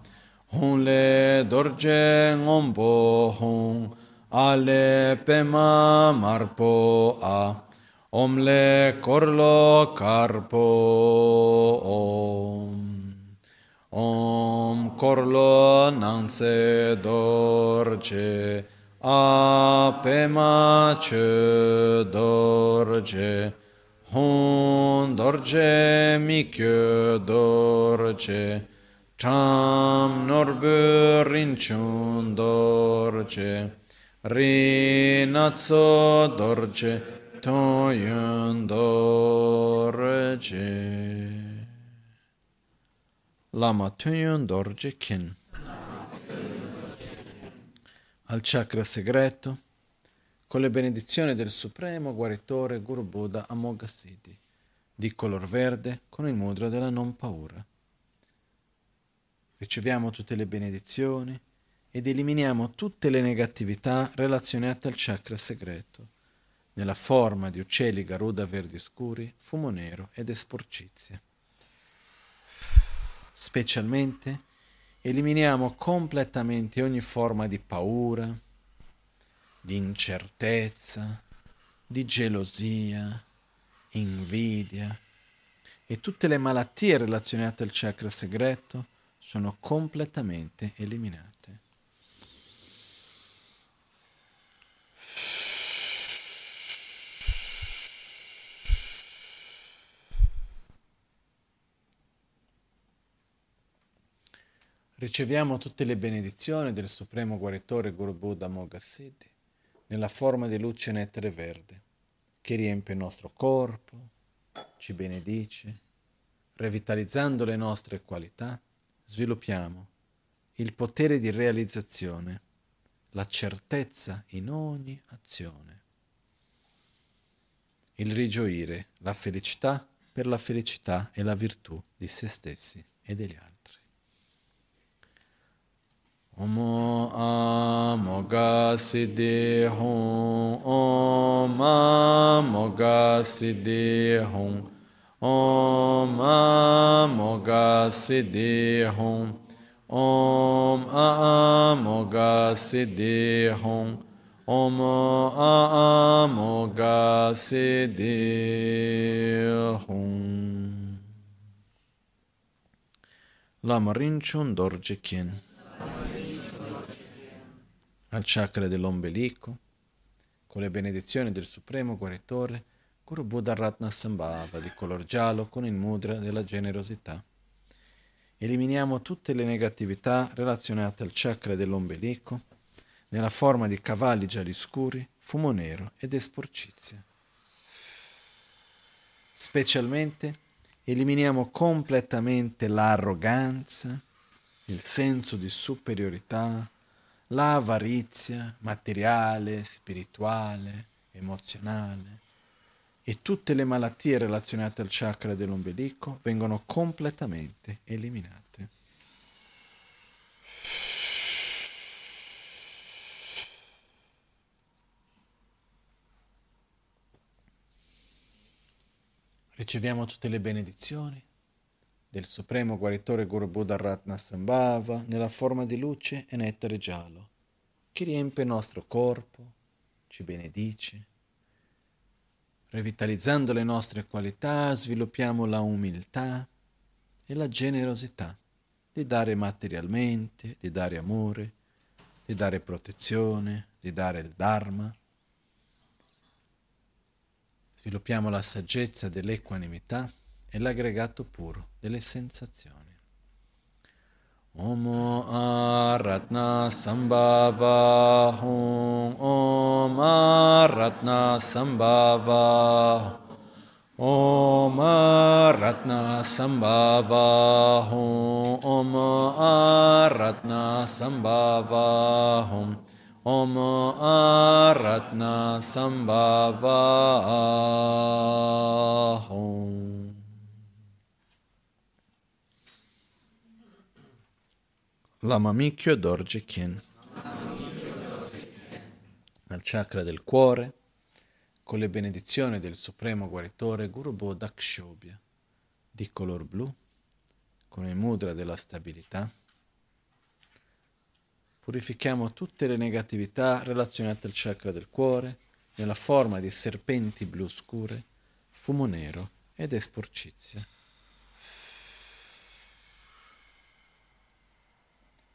Hunle dorje ngombo hung ale pema marpo a omle korlo karpo om om korlo nanse dorje a pema che dorje hun dorje mikyo dorje Tram norbe rinchun dorje, rinazzo dorje, toyun dorje. Lama toyun dorje kin. Al chakra segreto, con le benedizioni del Supremo Guaritore Guru Buddha Amoghasiddhi, di color verde con il mudra della non paura. Riceviamo tutte le benedizioni ed eliminiamo tutte le negatività relazionate al chakra segreto, nella forma di uccelli garuda verdi scuri, fumo nero ed esporcizie. Specialmente eliminiamo completamente ogni forma di paura, di incertezza, di gelosia, invidia e tutte le malattie relazionate al chakra segreto sono completamente eliminate. riceviamo tutte le benedizioni del Supremo Guaritore Guru Buddha Amoghasiddhi nella forma di luce nettare verde, che riempie il nostro corpo, ci benedice, revitalizzando le nostre qualità, sviluppiamo il potere di realizzazione, la certezza in ogni azione, il rigioire, la felicità per la felicità e la virtù di se stessi e degli altri. Omo Amoghasiddhi Hum, Om Amoghasiddhi Hum, Om Amoghasiddhi Hum, Om Amoghasiddhi Hum, Om Amoghasiddhi Hum. Lama Rinpoche Dorje Khyentse, al chakra dell'ombelico, con le benedizioni del Supremo Guaritore, Guru Buddha Ratnasambhava, di color giallo, con il mudra della generosità. Eliminiamo tutte le negatività relazionate al chakra dell'ombelico, nella forma di cavalli gialli scuri, fumo nero ed esporcizia. Specialmente, eliminiamo completamente l'arroganza, il senso di superiorità, l'avarizia materiale, spirituale, emozionale, e tutte le malattie relazionate al chakra dell'ombelico vengono completamente eliminate. Riceviamo tutte le benedizioni del Supremo Guaritore Guru Buddha Ratnasambhava nella forma di luce e nettare giallo, che riempie il nostro corpo, ci benedice. Revitalizzando le nostre qualità, sviluppiamo la umiltà e la generosità di dare materialmente, di dare amore, di dare protezione, di dare il Dharma. Sviluppiamo la saggezza dell'equanimità e l'aggregato puro delle sensazioni. Om Ratnasambhava Hum, Om Ratnasambhava Hum, Om Ratnasambhava Hum, Om Ratnasambhava Hum, Om Ratnasambhava Hum. Lama Michel Dorje Khyentse, al chakra del cuore, con le benedizioni del Supremo Guaritore Guru Buddha Akshobhya, di color blu, con il mudra della stabilità. Purifichiamo tutte le negatività relazionate al chakra del cuore nella forma di serpenti blu scure, fumo nero ed esporcizia.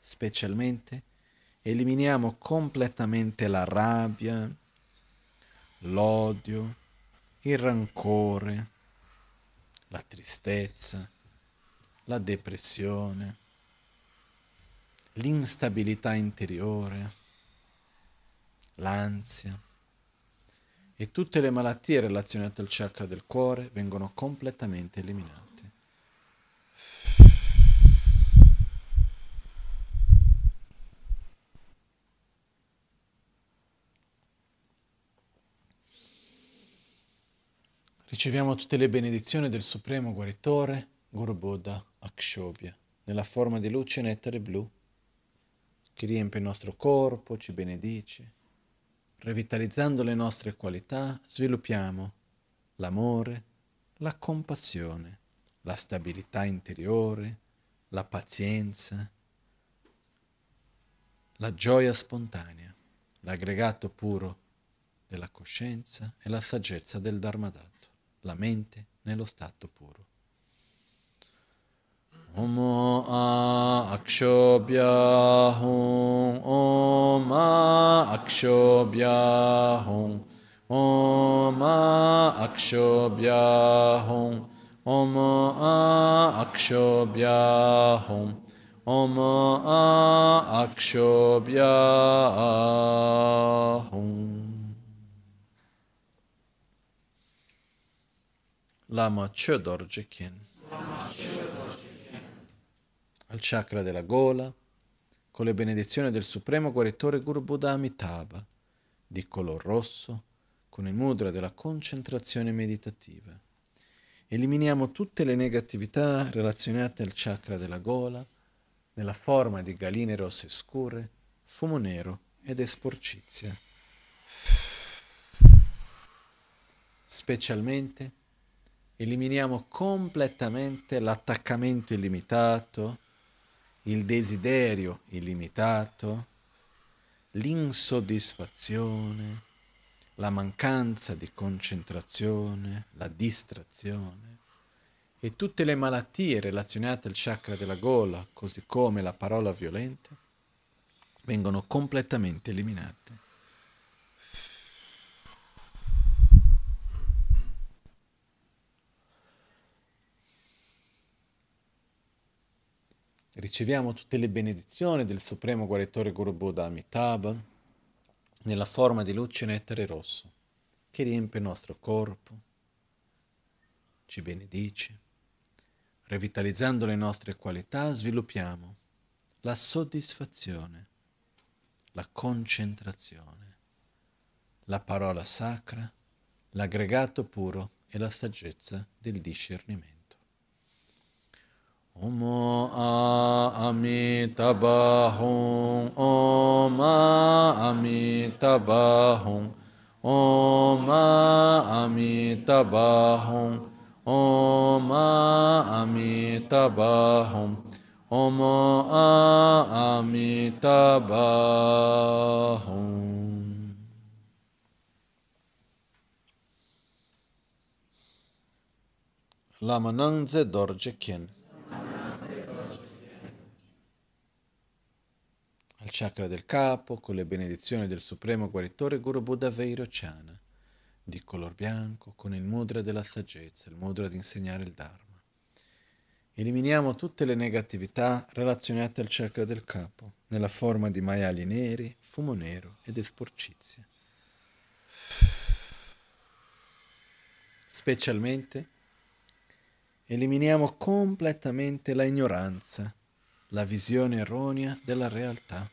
Specialmente eliminiamo completamente la rabbia, l'odio, il rancore, la tristezza, la depressione, l'instabilità interiore, l'ansia, e tutte le malattie relazionate al chakra del cuore vengono completamente eliminate. Riceviamo tutte le benedizioni del Supremo Guaritore, Guru Buddha Akshobhya, nella forma di luce nettare blu, che riempie il nostro corpo, ci benedice. Revitalizzando le nostre qualità, sviluppiamo l'amore, la compassione, la stabilità interiore, la pazienza, la gioia spontanea, l'aggregato puro della coscienza e la saggezza del Dharmadatta, la mente nello stato puro. Om Akshobhya Hum, Om Akshobhya Hum, Om Akshobhya Hum, Om Akshobhya Hum, Om Akshobhya Hum. Lama Chodorjikin. Al chakra della gola, con le benedizioni del Supremo Guaritore Guru Buddha Amitabha, di color rosso, con il mudra della concentrazione meditativa. Eliminiamo tutte le negatività relazionate al chakra della gola, nella forma di galline rosse scure, fumo nero ed esporcizia. Specialmente eliminiamo completamente l'attaccamento illimitato, il desiderio illimitato, l'insoddisfazione, la mancanza di concentrazione, la distrazione, e tutte le malattie relazionate al chakra della gola, così come la parola violenta, vengono completamente eliminate. Riceviamo tutte le benedizioni del Supremo Guaritore Guru Buddha Amitabha nella forma di luce nettare rosso, che riempie il nostro corpo, ci benedice. Revitalizzando le nostre qualità, sviluppiamo la soddisfazione, la concentrazione, la parola sacra, l'aggregato puro e la saggezza del discernimento. Om Amitabha Hum, Om Amitabha Hum, Om Amitabha Hum, Om Amitabha Hum, Om Amitabha Hum. Lama Nangze Dorje Kyen. Al chakra del capo, con le benedizioni del Supremo Guaritore Guru Buddha Vairocana, di color bianco, con il mudra della saggezza, il mudra di insegnare il Dharma. Eliminiamo tutte le negatività relazionate al chakra del capo, nella forma di maiali neri, fumo nero ed esporcizia. Specialmente, eliminiamo completamente la ignoranza, la visione erronea della realtà,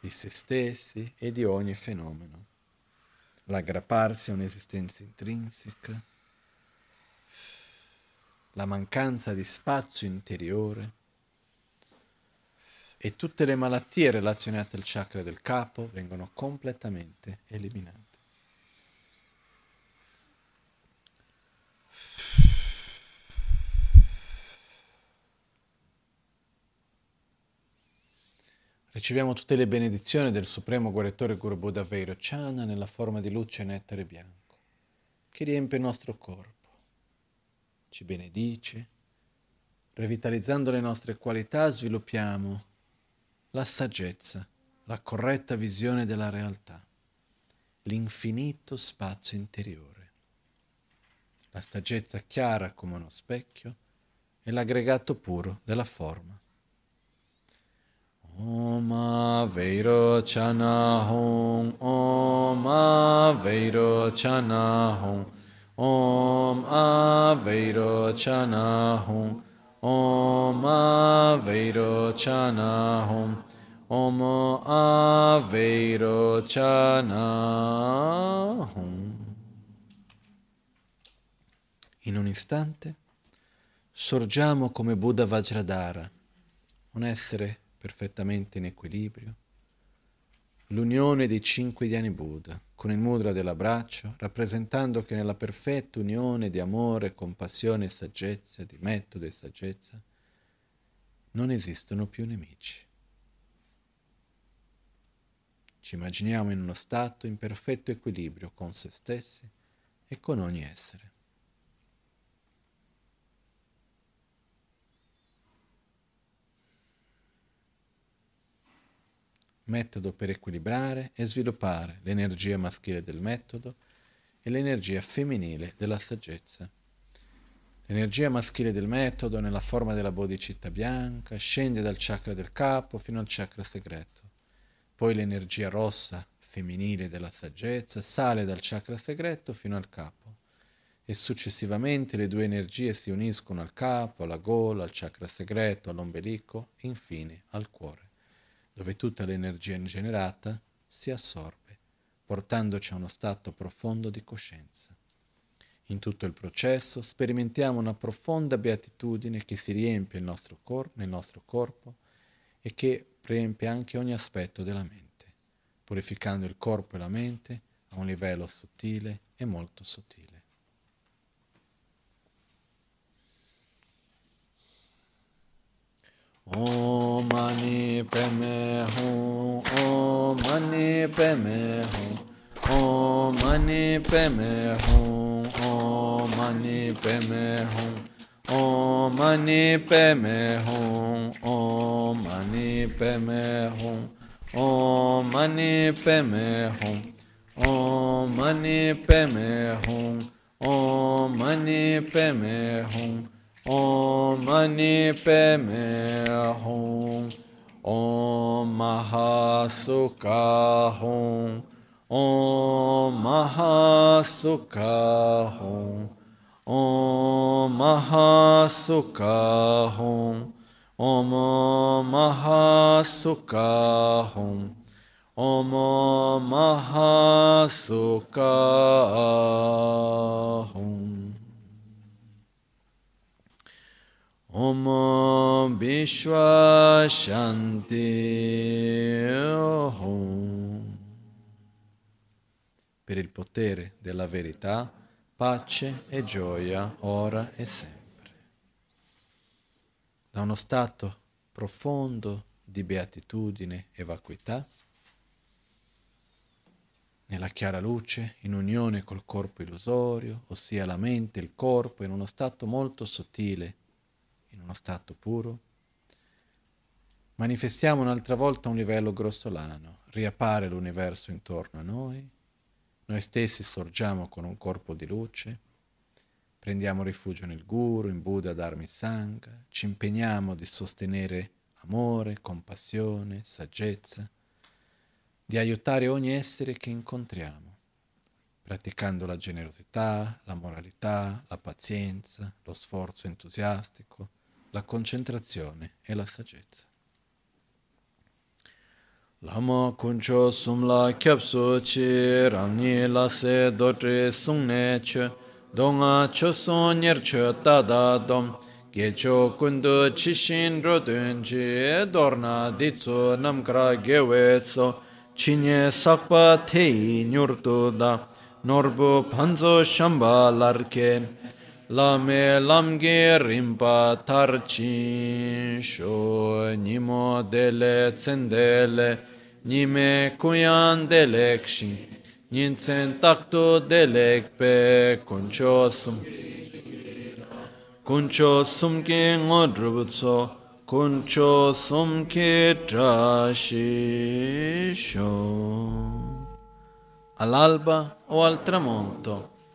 di se stessi e di ogni fenomeno, l'aggrapparsi a un'esistenza intrinseca, la mancanza di spazio interiore e tutte le malattie relazionate al chakra del capo vengono completamente eliminate. Riceviamo tutte le benedizioni del Supremo Guaritore Guru Buddha Vairocana nella forma di luce nettare bianco, che riempie il nostro corpo, ci benedice. Revitalizzando le nostre qualità sviluppiamo la saggezza, la corretta visione della realtà, l'infinito spazio interiore, la saggezza chiara come uno specchio e l'aggregato puro della forma. Om Vairocana Hum, Om Vairocana Hum, Om Vairocana Hum, Om Vairocana Hum, Om Vairocana Hum. In un istante sorgiamo come Buddha Vajradhara, un essere perfettamente in equilibrio, l'unione dei 5 Dhyani Buddha, con il mudra dell'abbraccio, rappresentando che nella perfetta unione di amore, compassione e saggezza, di metodo e saggezza, non esistono più nemici. Ci immaginiamo in uno stato in perfetto equilibrio con se stessi e con ogni essere. Metodo per equilibrare e sviluppare l'energia maschile del metodo e l'energia femminile della saggezza. L'energia maschile del metodo, nella forma della bodhicitta bianca, scende dal chakra del capo fino al chakra segreto. Poi l'energia rossa, femminile della saggezza, sale dal chakra segreto fino al capo. E successivamente le due energie si uniscono al capo, alla gola, al chakra segreto, all'ombelico e infine al cuore, dove tutta l'energia ingenerata si assorbe, portandoci a uno stato profondo di coscienza. In tutto il processo sperimentiamo una profonda beatitudine che si riempie nel nostro corpo e che riempie anche ogni aspetto della mente, purificando il corpo e la mente a un livello sottile e molto sottile. Om mani padme hum, om mani padme hum, om mani padme hum, om mani padme hum, om mani padme hum, om mani padme hum, om mani padme hum, om mani padme hum, om mani padme hum. Om Mani Padme Hum, Om Mahasukha Hum, Om Mahasukha Hum, Om Mahasukha Hum, Om Mahasukha Hum, Om Mahasukha Hum. Om Vishwa Shanti Om. Per il potere della verità, pace e gioia ora e sempre. Da uno stato profondo di beatitudine e vacuità, nella chiara luce, in unione col corpo illusorio, ossia la mente e il corpo, in uno stato molto sottile, in uno stato puro, manifestiamo un'altra volta un livello grossolano, riappare l'universo intorno a noi stessi sorgiamo con un corpo di luce, prendiamo rifugio nel Guru, in Buddha, Dharma e Sangha, ci impegniamo di sostenere amore, compassione, saggezza, di aiutare ogni essere che incontriamo, praticando la generosità, la moralità, la pazienza, lo sforzo entusiastico, la concentrazione e la saggezza. Lama kuncho sumla kyapso chi ramni la se dotri sungne che donga cho sonyer che tada dom gecho kundu chishin rodun che dorna ditso namkra gewezo chinye sakpa tei nyurtu da Norbu Panzo Shamba Larke Lame Lamge Rimpa Tarcin Sho Nimo Dele Zendele Nime Kuyan Delekshin Ninsen Takto Delekpe Kunchosum Kunchosum Ke Ngodrubutso Kunchosum Ke Trashi Sho. All'alba o al tramonto,